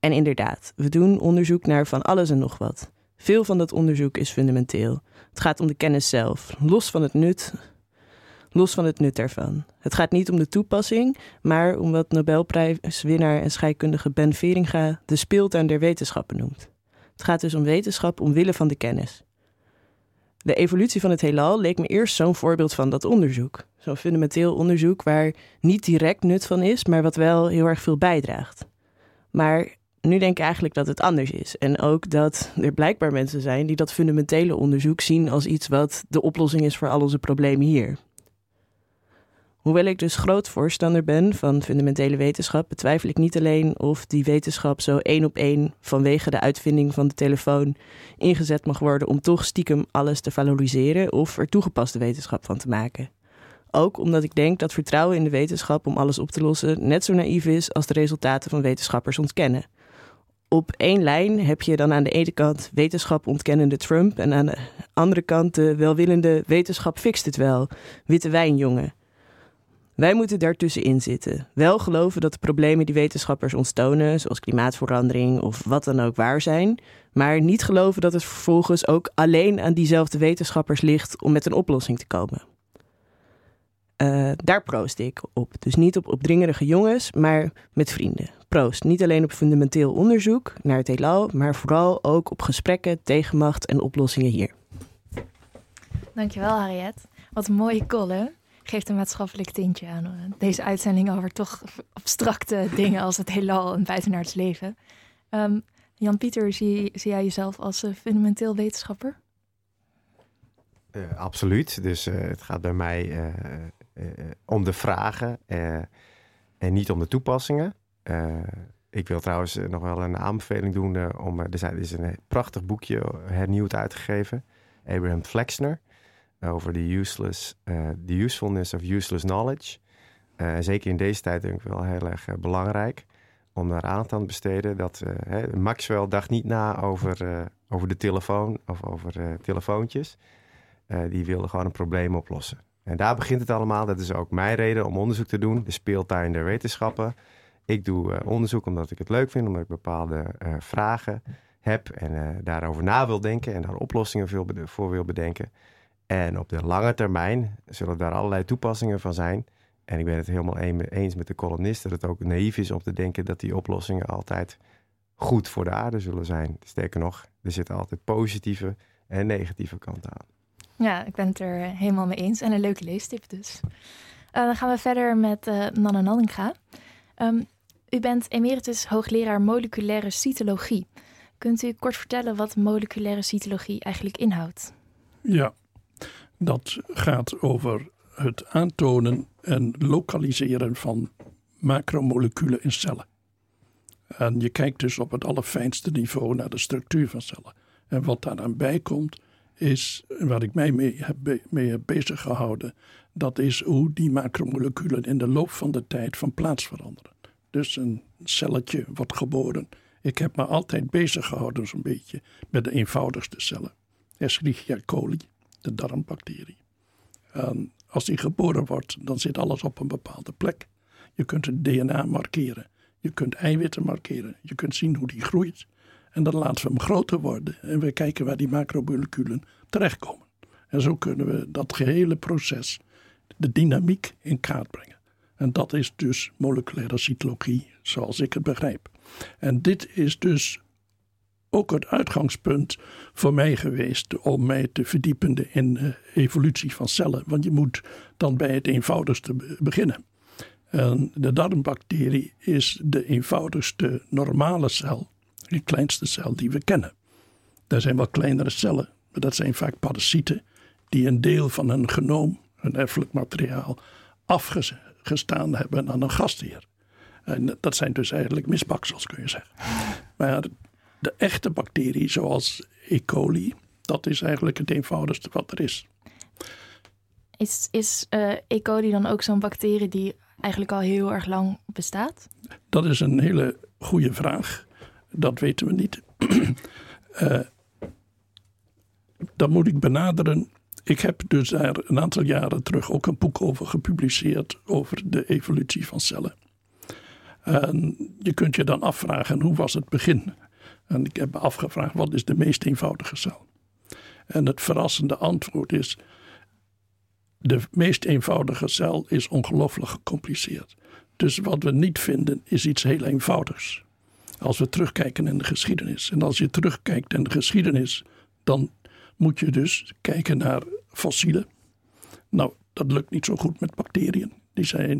En inderdaad, we doen onderzoek naar van alles en nog wat. Veel van dat onderzoek is fundamenteel. Het gaat om de kennis zelf, los van het nut daarvan. Het gaat niet om de toepassing, maar om wat Nobelprijswinnaar en scheikundige Ben Veringa de speeltuin der wetenschappen noemt. Het gaat dus om wetenschap omwille van de kennis. De evolutie van het heelal leek me eerst zo'n voorbeeld van dat onderzoek. Zo'n fundamenteel onderzoek waar niet direct nut van is, maar wat wel heel erg veel bijdraagt. Maar nu denk ik eigenlijk dat het anders is. En ook dat er blijkbaar mensen zijn die dat fundamentele onderzoek zien als iets wat de oplossing is voor al onze problemen hier. Hoewel ik dus groot voorstander ben van fundamentele wetenschap, betwijfel ik niet alleen of die wetenschap zo 1 op 1 vanwege de uitvinding van de telefoon ingezet mag worden om toch stiekem alles te valoriseren of er toegepaste wetenschap van te maken. Ook omdat ik denk dat vertrouwen in de wetenschap om alles op te lossen net zo naïef is als de resultaten van wetenschappers ontkennen. Op 1 lijn heb je dan aan de ene kant wetenschap ontkennende Trump en aan de andere kant de welwillende wetenschap fixt het wel, witte wijnjongen. Wij moeten daartussenin zitten. Wel geloven dat de problemen die wetenschappers ons tonen, zoals klimaatverandering of wat dan ook, waar zijn. Maar niet geloven dat het vervolgens ook alleen aan diezelfde wetenschappers ligt om met een oplossing te komen. Daar proost ik op. Dus niet op opdringerige jongens, maar met vrienden. Proost. Niet alleen op fundamenteel onderzoek naar het heelal, maar vooral ook op gesprekken, tegenmacht en oplossingen hier. Dankjewel, Harriet. Wat een mooie column. Geeft een maatschappelijk tintje aan deze uitzending over toch abstracte dingen als het heelal en buitenaards leven. Jan-Pieter, zie jij jezelf als fundamenteel wetenschapper? Absoluut. Dus het gaat bij mij om de vragen en niet om de toepassingen. Ik wil trouwens nog wel een aanbeveling doen. Er is een prachtig boekje hernieuwd uitgegeven. Abraham Flexner. Over the usefulness of useless knowledge. Zeker in deze tijd denk ik wel heel erg belangrijk om daar aandacht aan te besteden. Dat, Maxwell dacht niet na over de telefoon of over telefoontjes. Die wilde gewoon een probleem oplossen. En daar begint het allemaal. Dat is ook mijn reden om onderzoek te doen. De speeltuin der wetenschappen. Ik doe onderzoek omdat ik het leuk vind. Omdat ik bepaalde vragen heb. En daarover na wil denken. En daar oplossingen voor wil bedenken. En op de lange termijn zullen daar allerlei toepassingen van zijn. En ik ben het helemaal eens met de columnist dat het ook naïef is om te denken dat die oplossingen altijd goed voor de aarde zullen zijn. Sterker nog, er zitten altijd positieve en negatieve kanten aan. Ja, ik ben het er helemaal mee eens. En een leuke leestip dus. Dan gaan we verder met Nanne Nanninga. U bent emeritus hoogleraar moleculaire cytologie. Kunt u kort vertellen wat moleculaire cytologie eigenlijk inhoudt? Ja. Dat gaat over het aantonen en lokaliseren van macromoleculen in cellen. En je kijkt dus op het allerfijnste niveau naar de structuur van cellen. En wat daaraan bijkomt is, waar ik mij mee heb bezig gehouden, dat is hoe die macromoleculen in de loop van de tijd van plaats veranderen. Dus een celletje wordt geboren. Ik heb me altijd bezig gehouden zo'n beetje met de eenvoudigste cellen. Escherichia coli, de darmbacterie. En als die geboren wordt, dan zit alles op een bepaalde plek. Je kunt het DNA markeren. Je kunt eiwitten markeren. Je kunt zien hoe die groeit. En dan laten we hem groter worden. En we kijken waar die macromoleculen terechtkomen. En zo kunnen we dat gehele proces, de dynamiek, in kaart brengen. En dat is dus moleculaire cytologie, zoals ik het begrijp. En dit is dus ook het uitgangspunt voor mij geweest om mij te verdiepen in de evolutie van cellen. Want je moet dan bij het eenvoudigste beginnen. En de darmbacterie is de eenvoudigste normale cel, de kleinste cel die we kennen. Er zijn wel kleinere cellen, maar dat zijn vaak parasieten die een deel van hun genoom, hun erfelijk materiaal, afgestaan hebben aan een gastheer. En dat zijn dus eigenlijk misbaksels, kun je zeggen. Maar de echte bacterie, zoals E. coli, dat is eigenlijk het eenvoudigste wat er is. Is E. coli dan ook zo'n bacterie die eigenlijk al heel erg lang bestaat? Dat is een hele goede vraag. Dat weten we niet. Dan moet ik benaderen. Ik heb dus daar een aantal jaren terug ook een boek over gepubliceerd, over de evolutie van cellen. En je kunt je dan afvragen, hoe was het begin? En ik heb me afgevraagd, wat is de meest eenvoudige cel? En het verrassende antwoord is, de meest eenvoudige cel is ongelooflijk gecompliceerd. Dus wat we niet vinden is iets heel eenvoudigs. Als we terugkijken in de geschiedenis. En als je terugkijkt in de geschiedenis, dan moet je dus kijken naar fossielen. Nou, dat lukt niet zo goed met bacteriën.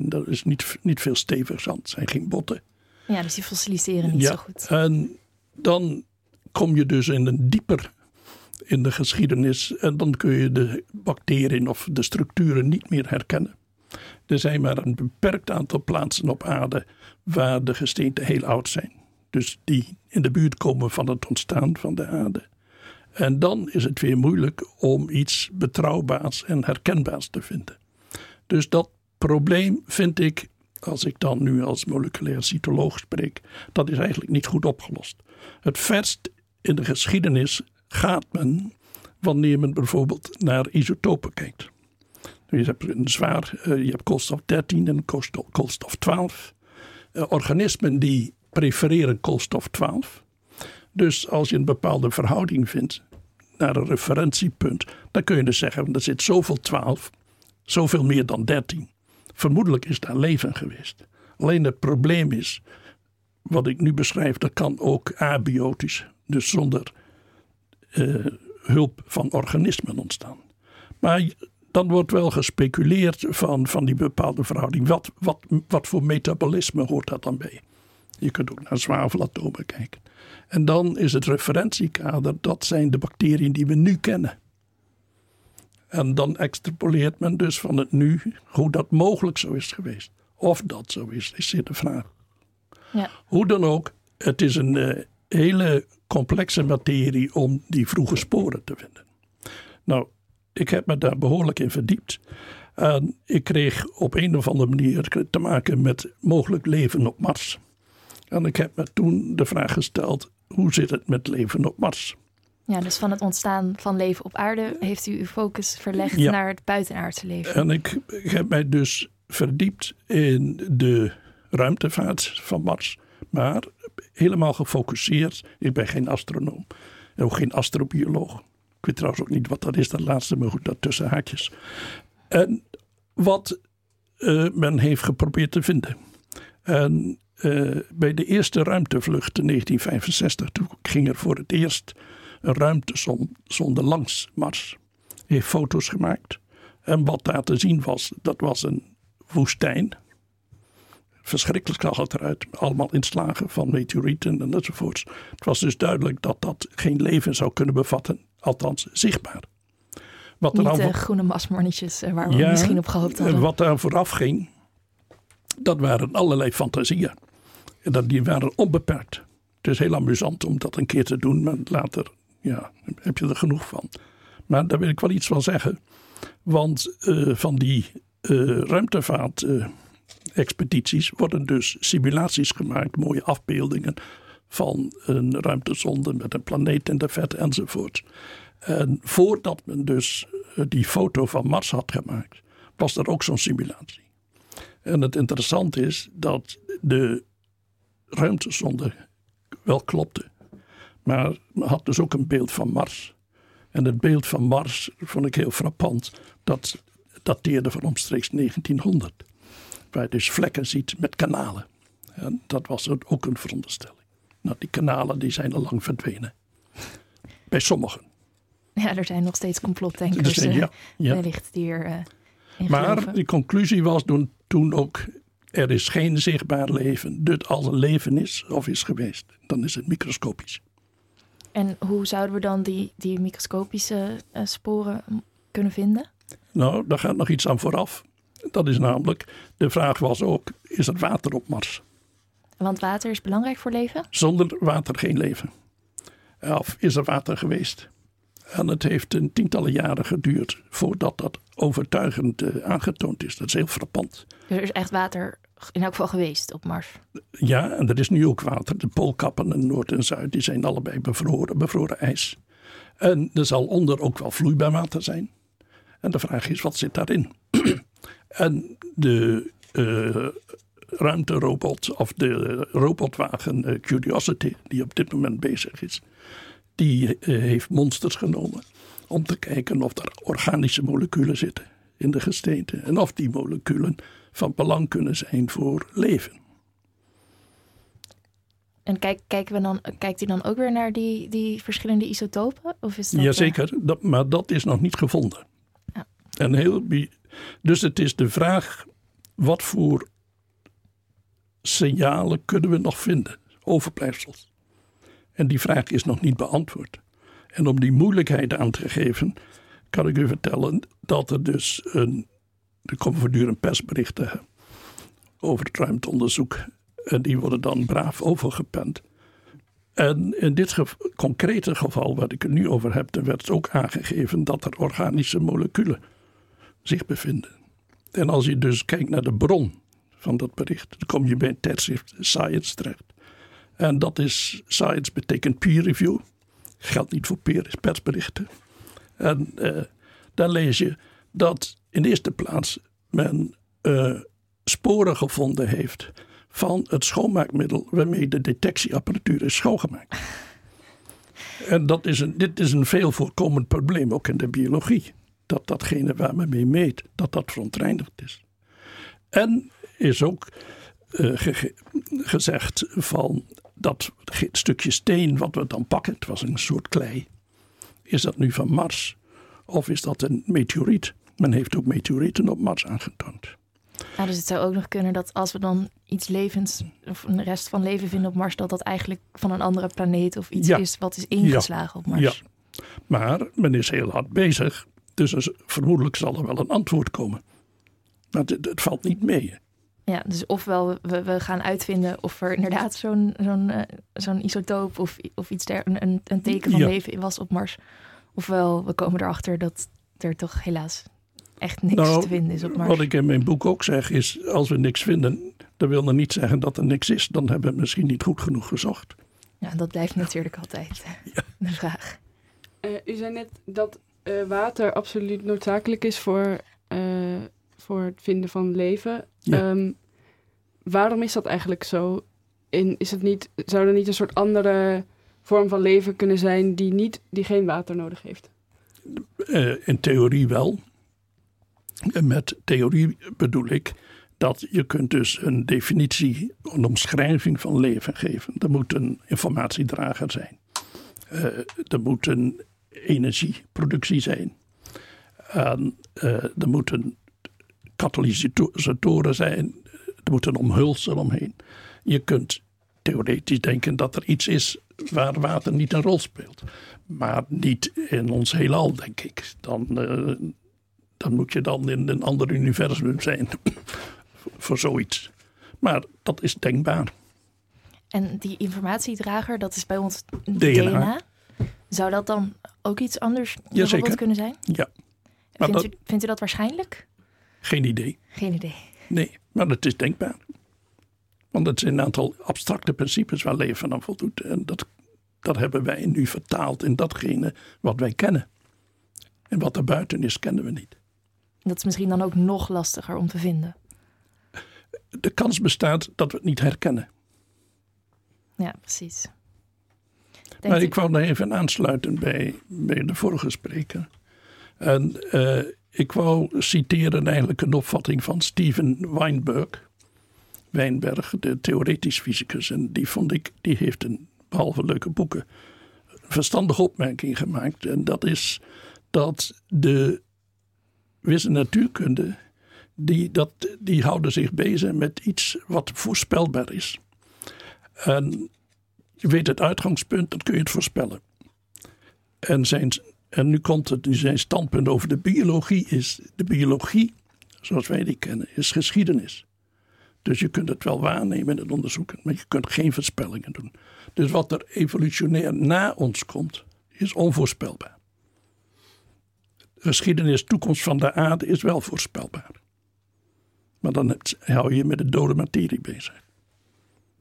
Dat is niet veel stevigs aan. Het zijn geen botten. Ja, dus die fossiliseren niet zo goed. En dan kom je dus in een dieper in de geschiedenis. En dan kun je de bacteriën of de structuren niet meer herkennen. Er zijn maar een beperkt aantal plaatsen op aarde waar de gesteenten heel oud zijn. Dus die in de buurt komen van het ontstaan van de aarde. En dan is het weer moeilijk om iets betrouwbaars en herkenbaars te vinden. Dus dat probleem vind ik, als ik dan nu als moleculair cytoloog spreek, dat is eigenlijk niet goed opgelost. Het verst in de geschiedenis gaat men wanneer men bijvoorbeeld naar isotopen kijkt. Je hebt koolstof 13 en koolstof 12. Organismen die prefereren koolstof 12. Dus als je een bepaalde verhouding vindt naar een referentiepunt, dan kun je dus zeggen, er zit zoveel 12, zoveel meer dan 13. Vermoedelijk is daar leven geweest. Alleen het probleem is, wat ik nu beschrijf, dat kan ook abiotisch, dus zonder hulp van organismen ontstaan. Maar dan wordt wel gespeculeerd van die bepaalde verhouding. Wat voor metabolisme hoort dat dan bij? Je kunt ook naar zwavelatomen kijken. En dan is het referentiekader, dat zijn de bacteriën die we nu kennen. En dan extrapoleert men dus van het nu hoe dat mogelijk zo is geweest. Of dat zo is hier de vraag. Ja. Hoe dan ook, het is een hele complexe materie om die vroege sporen te vinden. Nou, ik heb me daar behoorlijk in verdiept. En ik kreeg op een of andere manier te maken met mogelijk leven op Mars. En ik heb me toen de vraag gesteld, hoe zit het met leven op Mars? Ja, dus van het ontstaan van leven op aarde heeft u uw focus verlegd naar het buitenaardse leven. En ik heb mij dus verdiept in de ruimtevaart van Mars, maar helemaal gefocust. Ik ben geen astronoom en ook geen astrobioloog. Ik weet trouwens ook niet wat dat is, dat laatste, maar goed, dat tussen haakjes. En wat men heeft geprobeerd te vinden. En bij de eerste ruimtevlucht in 1965, toen ging er voor het eerst een ruimtesonde langs Mars. Hij heeft foto's gemaakt. En wat daar te zien was, dat was een woestijn. Verschrikkelijk zag het eruit. Allemaal inslagen van meteorieten en enzovoorts. Het was dus duidelijk dat dat geen leven zou kunnen bevatten. Althans zichtbaar. Wat er niet de groene masmornetjes waar we misschien op gehoopt hadden. Wat daar vooraf ging, dat waren allerlei fantasieën. En die waren onbeperkt. Het is heel amusant om dat een keer te doen, maar later heb je er genoeg van. Maar daar wil ik wel iets van zeggen. Want van die ruimtevaartexpedities worden dus simulaties gemaakt, mooie afbeeldingen van een ruimtezonde met een planeet in de vet enzovoort. En voordat men dus die foto van Mars had gemaakt, was er ook zo'n simulatie. En het interessante is dat de ruimtezonde wel klopte. Maar men had dus ook een beeld van Mars. En het beeld van Mars vond ik heel frappant. Dat dateerde van omstreeks 1900. Waar je dus vlekken ziet met kanalen. En dat was ook een veronderstelling. Nou, die kanalen die zijn al lang verdwenen. Bij sommigen. Ja, er zijn nog steeds complotdenkers. Wellicht die in maar geloven. De conclusie was toen ook: er is geen zichtbaar leven. Dus als er leven is of is geweest, dan is het microscopisch. En hoe zouden we dan die microscopische sporen kunnen vinden? Nou, daar gaat nog iets aan vooraf. Dat is namelijk, de vraag was ook, is er water op Mars? Want water is belangrijk voor leven? Zonder water geen leven. Of is er water geweest? En het heeft een tientallen jaren geduurd voordat dat overtuigend aangetoond is. Dat is heel frappant. Dus er is echt water in elk geval geweest op Mars? Ja, en er is nu ook water. De poolkappen in Noord en Zuid die zijn allebei bevroren ijs. En er zal onder ook wel vloeibaar water zijn. En de vraag is, wat zit daarin? En de ruimterobot of de robotwagen Curiosity, die op dit moment bezig is, die heeft monsters genomen om te kijken of er organische moleculen zitten in de gesteenten. En of die moleculen van belang kunnen zijn voor leven. En kijkt u dan ook weer naar die verschillende isotopen? Of is dat jazeker, maar dat is nog niet gevonden. Ja. En dus het is de vraag, wat voor signalen kunnen we nog vinden? Overblijfsels. En die vraag is nog niet beantwoord. En om die moeilijkheid aan te geven, kan ik u vertellen dat er dus er komen voortdurend persberichten over het ruimteonderzoek. En die worden dan braaf overgepend. En in dit concrete geval waar ik het nu over heb, werd het ook aangegeven dat er organische moleculen zich bevinden. En als je dus kijkt naar de bron van dat bericht, dan kom je bij het tijdschrift Science terecht. En dat is, Science betekent peer review. Geldt niet voor persberichten. En daar lees je dat in de eerste plaats men sporen gevonden heeft van het schoonmaakmiddel waarmee de detectieapparatuur is schoongemaakt. En dat is dit is een veel voorkomend probleem, ook in de biologie. Dat datgene waar men mee meet, dat verontreinigd is. En is ook gezegd van dat stukje steen wat we dan pakken, het was een soort klei. Is dat nu van Mars of is dat een meteoriet? Men heeft ook meteorieten op Mars aangetoond. Ja, dus het zou ook nog kunnen dat als we dan iets levens of een rest van leven vinden op Mars, dat eigenlijk van een andere planeet of iets is wat is ingeslagen op Mars. Ja. Maar men is heel hard bezig, dus vermoedelijk zal er wel een antwoord komen. Maar het valt niet mee. Ja, dus ofwel we gaan uitvinden of er inderdaad zo'n isotoop of iets een teken van leven was op Mars. Ofwel we komen erachter dat er toch helaas echt niks te vinden is op Mars. Wat ik in mijn boek ook zeg is, als we niks vinden, dan wil dat niet zeggen dat er niks is. Dan hebben we misschien niet goed genoeg gezocht. Ja, dat blijft natuurlijk altijd de vraag. U zei net dat water absoluut noodzakelijk is voor het vinden van leven. Ja. Waarom is dat eigenlijk zo? Zou er niet een soort andere vorm van leven kunnen zijn die geen water nodig heeft? In theorie wel. En met theorie bedoel ik dat je kunt dus een definitie, een omschrijving van leven geven. Er moet een informatiedrager zijn. Er moet een energieproductie zijn. Er moet een katalysatoren zijn, er moet een omhulsel omheen. Je kunt theoretisch denken dat er iets is waar water niet een rol speelt. Maar niet in ons heelal, denk ik. Dan moet je dan in een ander universum zijn voor zoiets. Maar dat is denkbaar. En die informatiedrager, dat is bij ons DNA. Zou dat dan ook iets anders bijvoorbeeld kunnen zijn? Ja. Vindt u dat waarschijnlijk? Geen idee. Geen idee. Nee, maar het is denkbaar. Want het zijn een aantal abstracte principes waar leven aan voldoet. En dat hebben wij nu vertaald in datgene wat wij kennen. En wat er buiten is, kennen we niet. Dat is misschien dan ook nog lastiger om te vinden. De kans bestaat dat we het niet herkennen. Ja, precies. Maar ik wou nog even aansluiten bij de vorige spreker. En ik wou citeren eigenlijk een opvatting van Steven Wijnberg, de theoretisch fysicus. En die heeft behalve leuke boeken, een verstandige opmerking gemaakt. En dat is dat de natuurkunde, die houden zich bezig met iets wat voorspelbaar is. En je weet het uitgangspunt, dan kun je het voorspellen. En nu komt het, zijn standpunt over de biologie is... De biologie, zoals wij die kennen, is geschiedenis. Dus je kunt het wel waarnemen en onderzoeken, maar je kunt geen voorspellingen doen. Dus wat er evolutionair na ons komt, is onvoorspelbaar. Geschiedenis, toekomst van de aarde is wel voorspelbaar. Maar dan hou je met de dode materie bezig.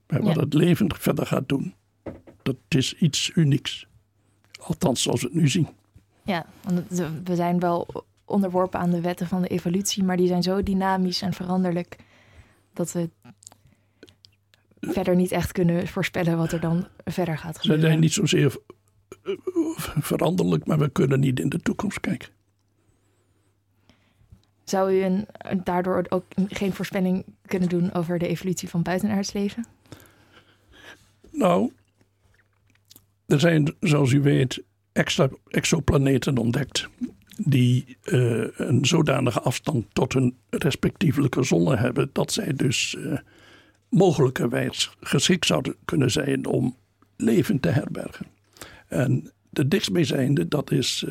Maar wat het leven verder gaat doen, dat is iets unieks. Althans, zoals we het nu zien. Ja, want we zijn wel onderworpen aan de wetten van de evolutie, maar die zijn zo dynamisch en veranderlijk dat we verder niet echt kunnen voorspellen wat er dan verder gaat gebeuren. Ze zijn niet zozeer veranderlijk, maar we kunnen niet in de toekomst kijken. Zou u daardoor ook geen voorspelling kunnen doen over de evolutie van buitenaards leven? Nou, er zijn, zoals u weet, exoplaneten ontdekt die een zodanige afstand tot hun respectievelijke zonnen hebben dat zij dus mogelijkerwijs geschikt zouden kunnen zijn om leven te herbergen. En de dichtstbijzijnde, dat is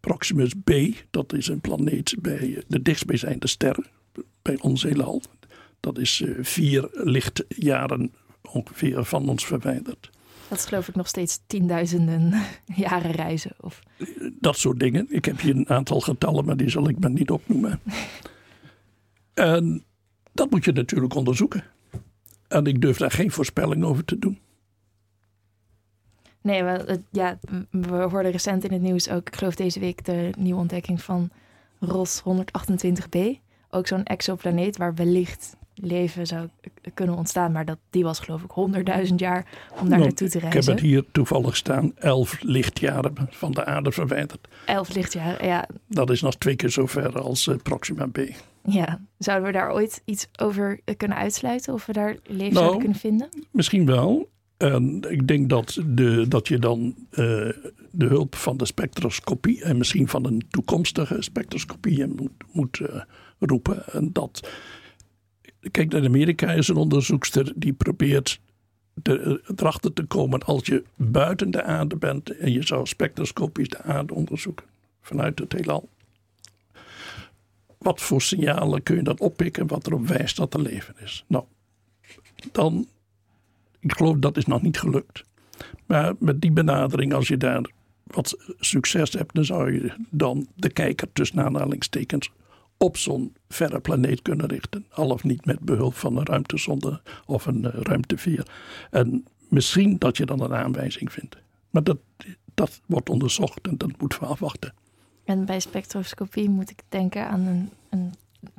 Proximus B, dat is een planeet bij de dichtstbijzijnde ster bij ons heelal. Dat is 4 lichtjaren ongeveer van ons verwijderd. Dat is geloof ik nog steeds 10.000 jaren reizen. Of... Dat soort dingen. Ik heb hier een aantal getallen, maar die zal ik maar niet opnoemen. En dat moet je natuurlijk onderzoeken. En ik durf daar geen voorspelling over te doen. Nee, we hoorden recent in het nieuws ook, ik geloof deze week, de nieuwe ontdekking van Ros 128b. Ook zo'n exoplaneet waar wellicht leven zou kunnen ontstaan. Maar die was geloof ik 100.000 jaar om daar naartoe te reizen. Ik heb het hier toevallig staan. 11 lichtjaren van de aarde verwijderd. 11 lichtjaren, ja. Dat is nog 2 keer zo ver als Proxima B. Ja, zouden we daar ooit iets over kunnen uitsluiten? Of we daar leven zouden kunnen vinden? Misschien wel. En ik denk dat je dan de hulp van de spectroscopie en misschien van een toekomstige spectroscopie moet roepen. En dat... Kijk, in Amerika is een onderzoekster die probeert erachter te komen als je buiten de aarde bent en je zou spectroscopisch de aarde onderzoeken vanuit het heelal. Wat voor signalen kun je dan oppikken wat erop wijst dat er leven is? Nou, dan, ik geloof dat is nog niet gelukt. Maar met die benadering, als je daar wat succes hebt, dan zou je dan de kijker tussen aanhalingstekens op zo'n verre planeet kunnen richten. Al of niet met behulp van een ruimtezonde of een ruimteveer. En misschien dat je dan een aanwijzing vindt. Maar dat wordt onderzocht en dat moeten we afwachten. En bij spectroscopie moet ik denken aan een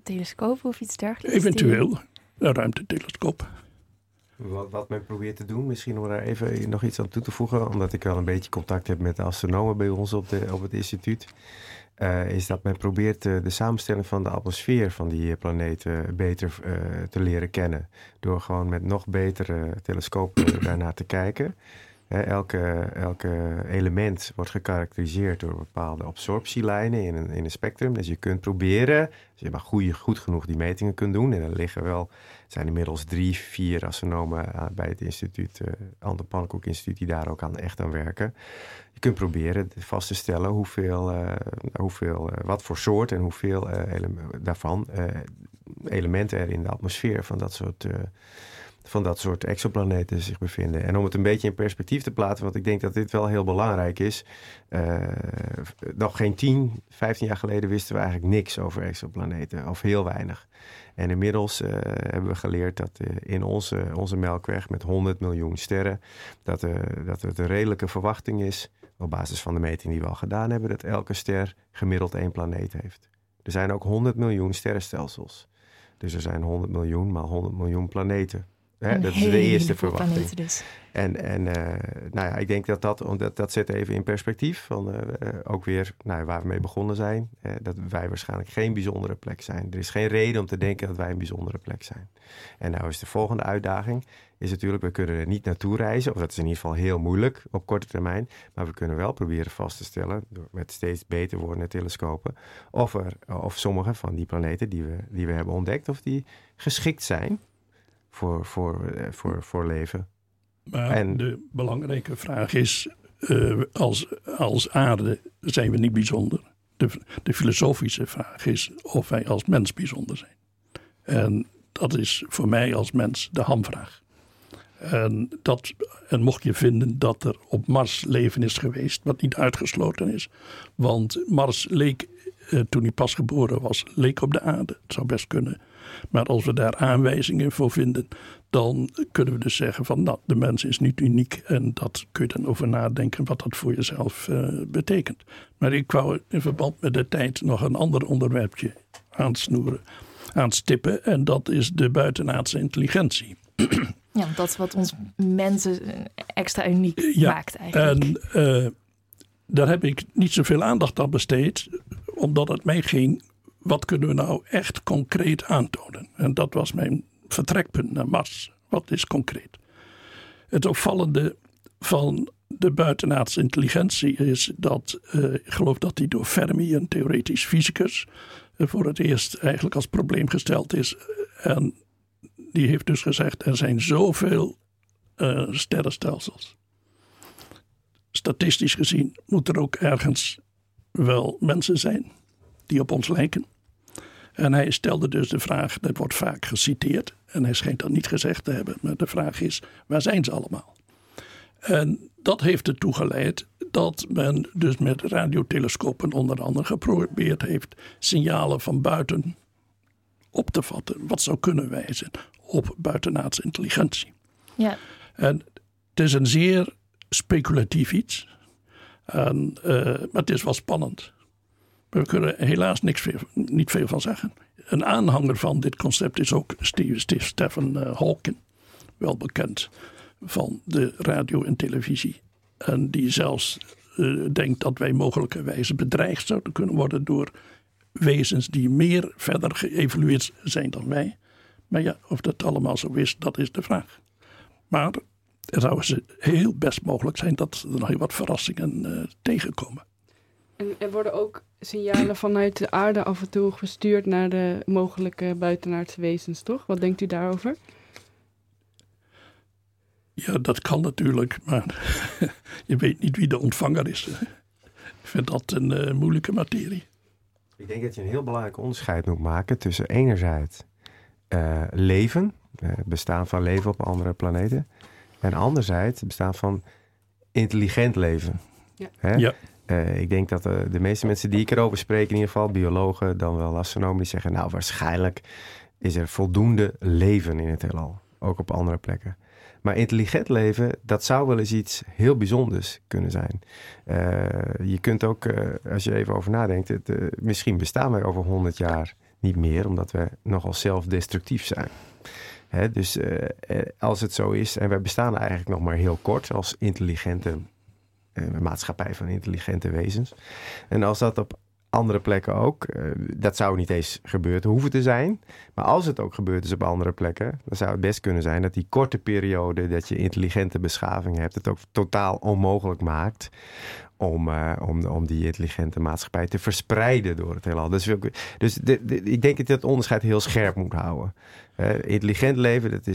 telescoop of iets dergelijks? Eventueel, een ruimtetelescoop. Wat men probeert te doen, misschien om daar even nog iets aan toe te voegen, omdat ik wel een beetje contact heb met de astronomen bij ons op het instituut. Is dat men probeert de samenstelling van de atmosfeer van die planeet beter te leren kennen. Door gewoon met nog betere telescopen daarnaar te kijken. Elke element wordt gekarakteriseerd door bepaalde absorptielijnen in een spectrum. Dus je kunt proberen, als je maar goed genoeg die metingen kunt doen. En er liggen wel, zijn inmiddels 3-4 astronomen bij het instituut, Anton Pannekoek Instituut, die daar ook echt aan werken. Je kunt proberen vast te stellen wat voor soort en hoeveel elementen er in de atmosfeer van dat soort exoplaneten zich bevinden. En om het een beetje in perspectief te plaatsen, want ik denk dat dit wel heel belangrijk is. Nog geen 10, 15 jaar geleden wisten we eigenlijk niks over exoplaneten, of heel weinig. En inmiddels hebben we geleerd dat in onze melkweg met 100 miljoen sterren, dat het een redelijke verwachting is, op basis van de meting die we al gedaan hebben, dat elke ster gemiddeld 1 planeet heeft. Er zijn ook 100 miljoen sterrenstelsels. Dus er zijn 100 miljoen maal 100 miljoen planeten. Dat is de eerste verwachting. Dus. En ik denk dat zet even in perspectief. Ook weer waar we mee begonnen zijn. Dat wij waarschijnlijk geen bijzondere plek zijn. Er is geen reden om te denken dat wij een bijzondere plek zijn. En nou is de volgende uitdaging. Is natuurlijk, we kunnen er niet naartoe reizen. Of dat is in ieder geval heel moeilijk op korte termijn. Maar we kunnen wel proberen vast te stellen, met steeds beter wordende telescopen, of sommige van die planeten die we hebben ontdekt, of die geschikt zijn voor leven. Maar de belangrijke vraag is, als aarde zijn we niet bijzonder. De filosofische vraag is of wij als mens bijzonder zijn. En dat is voor mij als mens de hamvraag. En mocht je vinden dat er op Mars leven is geweest, wat niet uitgesloten is. Want Mars leek, toen hij pas geboren was, leek op de aarde. Het zou best kunnen. Maar als we daar aanwijzingen voor vinden, dan kunnen we dus zeggen van de mens is niet uniek. En dat kun je dan over nadenken wat dat voor jezelf betekent. Maar ik wou in verband met de tijd nog een ander onderwerpje aanstippen. En dat is de buitenaardse intelligentie. Ja, dat is wat ons mensen extra uniek maakt eigenlijk. En daar heb ik niet zoveel aandacht aan besteed, omdat het mij ging, wat kunnen we nou echt concreet aantonen? En dat was mijn vertrekpunt naar Mars. Wat is concreet? Het opvallende van de buitenaardse intelligentie is dat, ik geloof dat die door Fermi, een theoretisch fysicus, voor het eerst eigenlijk als probleem gesteld is. En die heeft dus gezegd, er zijn zoveel sterrenstelsels. Statistisch gezien moet er ook ergens wel mensen zijn die op ons lijken. En hij stelde dus de vraag, dat wordt vaak geciteerd, en hij schijnt dat niet gezegd te hebben, maar de vraag is, waar zijn ze allemaal? En dat heeft ertoe geleid dat men dus met radiotelescopen onder andere geprobeerd heeft signalen van buiten op te vatten, wat zou kunnen wijzen op buitenaardse intelligentie. Ja. En het is een zeer speculatief iets, maar het is wel spannend. We kunnen helaas niet veel van zeggen. Een aanhanger van dit concept is ook Stephen Hawking, wel bekend van de radio en televisie. En die zelfs denkt dat wij mogelijkerwijs bedreigd zouden kunnen worden door wezens die meer verder geëvolueerd zijn dan wij. Maar ja, of dat allemaal zo is, dat is de vraag. Maar het zou heel best mogelijk zijn dat er nog heel wat verrassingen tegenkomen. En er worden ook signalen vanuit de aarde af en toe gestuurd naar de mogelijke buitenaardse wezens, toch? Wat denkt u daarover? Ja, dat kan natuurlijk, maar je weet niet wie de ontvanger is. Ik vind dat een moeilijke materie. Ik denk dat je een heel belangrijk onderscheid moet maken tussen enerzijds leven, bestaan van leven op andere planeten, en anderzijds het bestaan van intelligent leven. Ja. Hè? Ja. Ik denk dat de meeste mensen die ik erover spreek, in ieder geval biologen, dan wel astronomen, die zeggen, waarschijnlijk is er voldoende leven in het heelal, ook op andere plekken. Maar intelligent leven, dat zou wel eens iets heel bijzonders kunnen zijn. Je kunt ook, als je even over nadenkt, misschien bestaan wij over 100 jaar niet meer, omdat we nogal zelfdestructief zijn. Dus als het zo is, en wij bestaan eigenlijk nog maar heel kort als intelligente maatschappij van intelligente wezens. En als dat op andere plekken ook. Dat zou niet eens gebeurd hoeven te zijn. Maar als het ook gebeurd is op andere plekken, dan zou het best kunnen zijn dat die korte periode dat je intelligente beschaving hebt, het ook totaal onmogelijk maakt om die intelligente maatschappij te verspreiden door het heelal. Dus ik denk dat je het onderscheid heel scherp moet houden. Intelligent leven, dat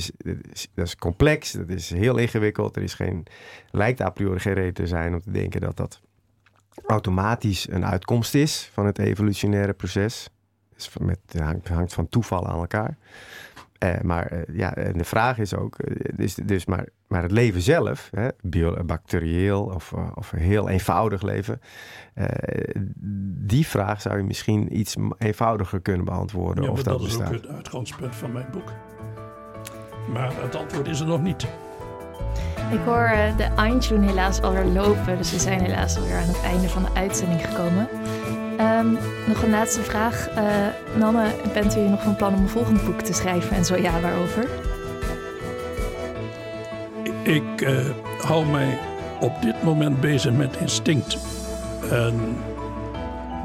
is complex, dat is heel ingewikkeld. Lijkt a priori geen reden te zijn om te denken dat dat automatisch een uitkomst is van het evolutionaire proces. Dus hangt van toeval aan elkaar. En de vraag is ook, maar het leven zelf, bacterieel of heel eenvoudig leven, die vraag zou je misschien iets eenvoudiger kunnen beantwoorden. Ja, of dat is ook het uitgangspunt van mijn boek. Maar het antwoord is er nog niet. Ik hoor de eindtune helaas alweer lopen, dus we zijn helaas alweer aan het einde van de uitzending gekomen. Nog een laatste vraag. Nanne, bent u nog van plan om een volgend boek te schrijven en zo ja, waarover? Ik hou mij op dit moment bezig met instinct. En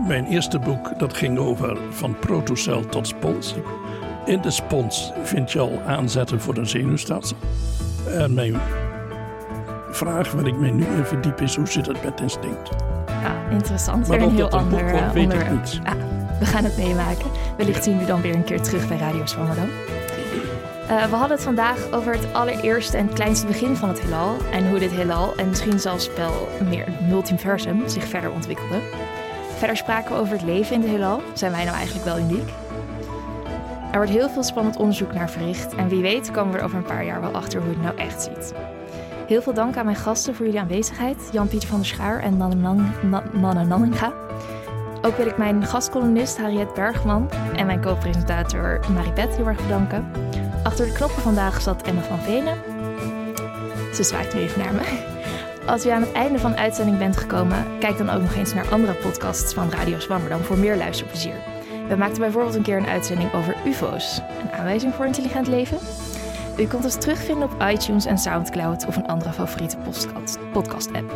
mijn eerste boek, dat ging over van protocel tot spons. In de spons vind je al aanzetten voor een zenuwstelsel. En mijn vraag waar ik mij nu in verdiep is, hoe zit het met instinct? Ja, interessant. Maar weer een heel ander onderwerp. Ja, we gaan het meemaken. Wellicht zien we dan weer een keer terug bij Radio Swammerdam. We hadden het vandaag over het allereerste en kleinste begin van het heelal. En hoe dit heelal, en misschien zelfs wel meer het multiversum, zich verder ontwikkelde. Verder spraken we over het leven in het heelal. Zijn wij nou eigenlijk wel uniek? Er wordt heel veel spannend onderzoek naar verricht. En wie weet komen we er over een paar jaar wel achter hoe het nou echt ziet. Heel veel dank aan mijn gasten voor jullie aanwezigheid. Jan-Pieter van der Schaar en Nanne Nanninga. Ook wil ik mijn gastcolumnist Harriet Bergman en mijn co-presentator Marie Beth heel erg bedanken. Achter de knoppen vandaag zat Emma van Venen. Ze zwaait nu even naar me. Als u aan het einde van de uitzending bent gekomen, kijk dan ook nog eens naar andere podcasts van Radio Swammerdam voor meer luisterplezier. We maakten bijvoorbeeld een keer een uitzending over UFO's, een aanwijzing voor intelligent leven. U kunt ons terugvinden op iTunes en Soundcloud of een andere favoriete podcast-app.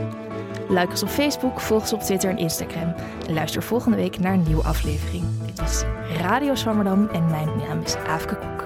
Like ons op Facebook, volg ons op Twitter en Instagram. En luister volgende week naar een nieuwe aflevering. Dit was Radio Swammerdam en mijn naam is Aafke Kok.